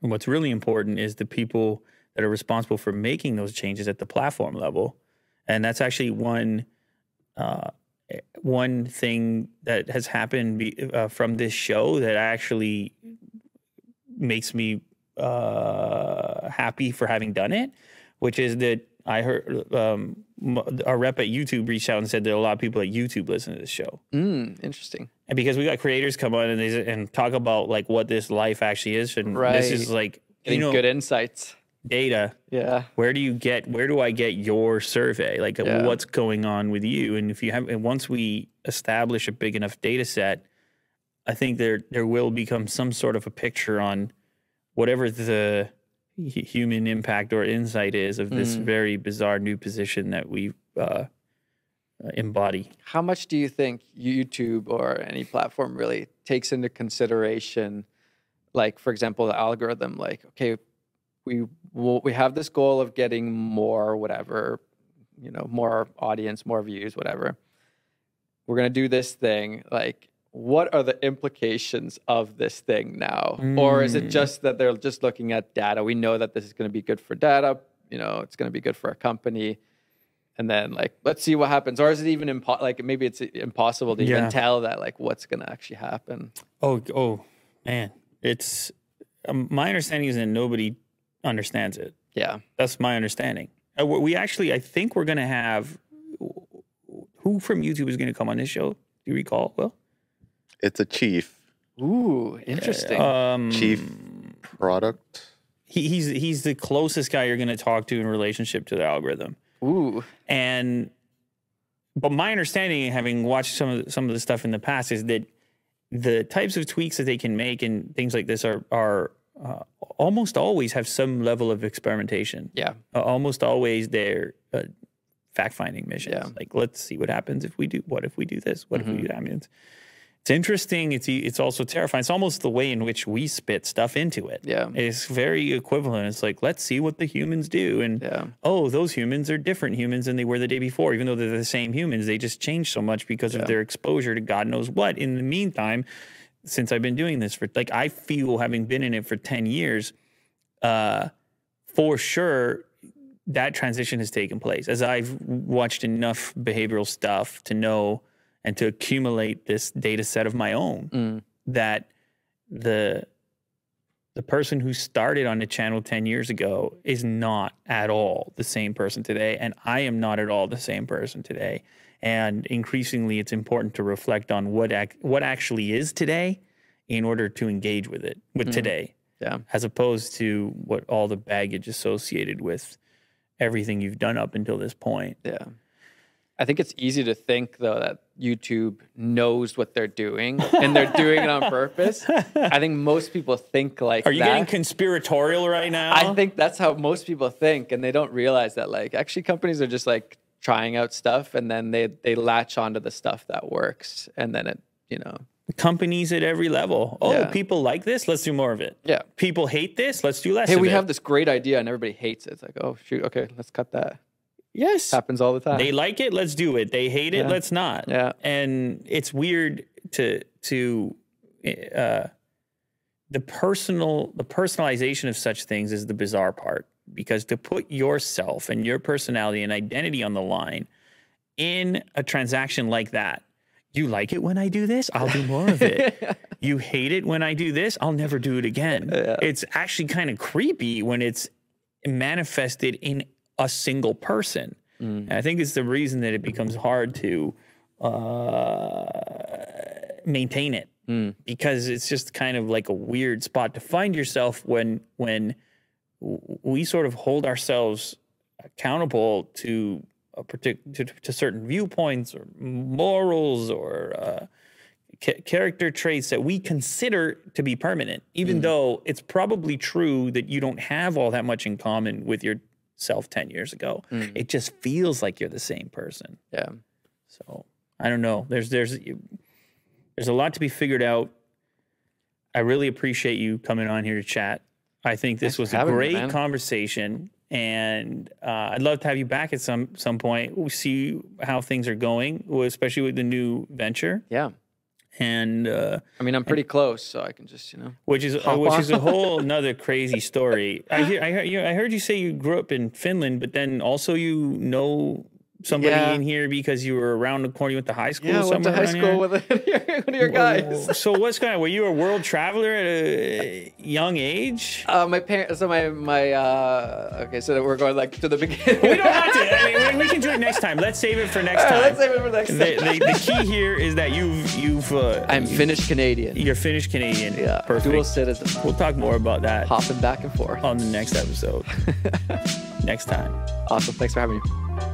what's really important is the people that are responsible for making those changes at the platform level. And that's actually one thing that has happened from this show that actually makes me happy for having done it, which is that I heard our rep at YouTube reached out and said that a lot of people at YouTube listen to this show. Interesting. And because we got creators come on and they talk about like what this life actually is, and this is like good insights. Data. Yeah. Where do you get, where do I get your survey? Like what's going on with you? And if you have, and once we establish a big enough data set, I think there will become some sort of a picture on whatever the human impact or insight is of this very bizarre new position that we embody. How much do you think YouTube or any platform really takes into consideration, like for example, the algorithm, like, okay, we have this goal of getting more whatever, you know, more audience, more views, whatever. We're going to do this thing. Like, what are the implications of this thing now? Or is it just that they're just looking at data? We know that this is going to be good for data. You know, it's going to be good for a company. And then like, let's see what happens. Or is it even like maybe it's impossible to even tell that like what's going to actually happen? Oh man, it's my understanding is that nobody understands it. Yeah, that's my understanding. We actually, I think we're going to have, who from YouTube is going to come on this show? Do you recall? Well, it's a chief. Ooh, interesting. Chief product. He's the closest guy you're going to talk to in relationship to the algorithm. Ooh. And but my understanding, having watched some of the stuff in the past, is that the types of tweaks that they can make and things like this are almost always have some level of experimentation. Yeah. Almost always they're fact-finding missions. Yeah. Like, let's see what happens if we do, what if we do this? What if we do that? I mean, it's interesting. It's also terrifying. It's almost the way in which we spit stuff into it. Yeah. It's very equivalent. It's like, let's see what the humans do. And, oh, those humans are different humans than they were the day before. Even though they're the same humans, they just change so much because of their exposure to God knows what. In the meantime, since I've been doing this for, like, I feel having been in it for 10 years, for sure that transition has taken place, as I've watched enough behavioral stuff to know and to accumulate this data set of my own, that the person who started on the channel 10 years ago is not at all the same person today. And I am not at all the same person today. And increasingly, it's important to reflect on what actually is today in order to engage with it, with today, as opposed to what all the baggage associated with everything you've done up until this point. Yeah. I think it's easy to think, though, that YouTube knows what they're doing and they're doing it on purpose. I think most people think like that. Are you getting conspiratorial right now? I think that's how most people think, and they don't realize that, like, actually companies are just, like, trying out stuff, and then they latch onto the stuff that works, and then it, you know, companies at every level. Oh, people like this, let's do more of it. Yeah. People hate this, let's do less of it. Hey, we have this great idea and everybody hates it. It's like, oh shoot, okay, let's cut that. Yes. Happens all the time. They like it, let's do it. They hate it, let's not. Yeah. And it's weird to the personalization of such things is the bizarre part. Because to put yourself and your personality and identity on the line in a transaction like that, you like it when I do this, I'll do more of it. You hate it when I do this, I'll never do it again. Yeah. It's actually kind of creepy when it's manifested in a single person. And I think it's the reason that it becomes hard to maintain it, because it's just kind of like a weird spot to find yourself when we sort of hold ourselves accountable to a to certain viewpoints or morals or character traits that we consider to be permanent, even though it's probably true that you don't have all that much in common with yourself 10 years ago. It just feels like you're the same person. Yeah. So I don't know. There's a lot to be figured out. I really appreciate you coming on here to chat. I think this was a great conversation, and I'd love to have you back at some point. We'll see how things are going, especially with the new venture. Yeah. And I mean, I'm pretty close, so I can just, you know, which is a whole another crazy story. I heard you say you grew up in Finland, but then also, you know, somebody in here because you were around the corner. You went to high school. Yeah, went to high school with your guys. So what's going on? Were you a world traveler at a young age? My parents. So okay. So that we're going like to the beginning. We don't have to. I mean, we can do it next time. Let's save it for next time. Let's save it for next time. The key here is that I'm Finnish Canadian. You're Finnish Canadian. Yeah. Perfect. Dual citizen. We'll talk more about that. Hopping back and forth on the next episode. Next time. Awesome. Thanks for having me.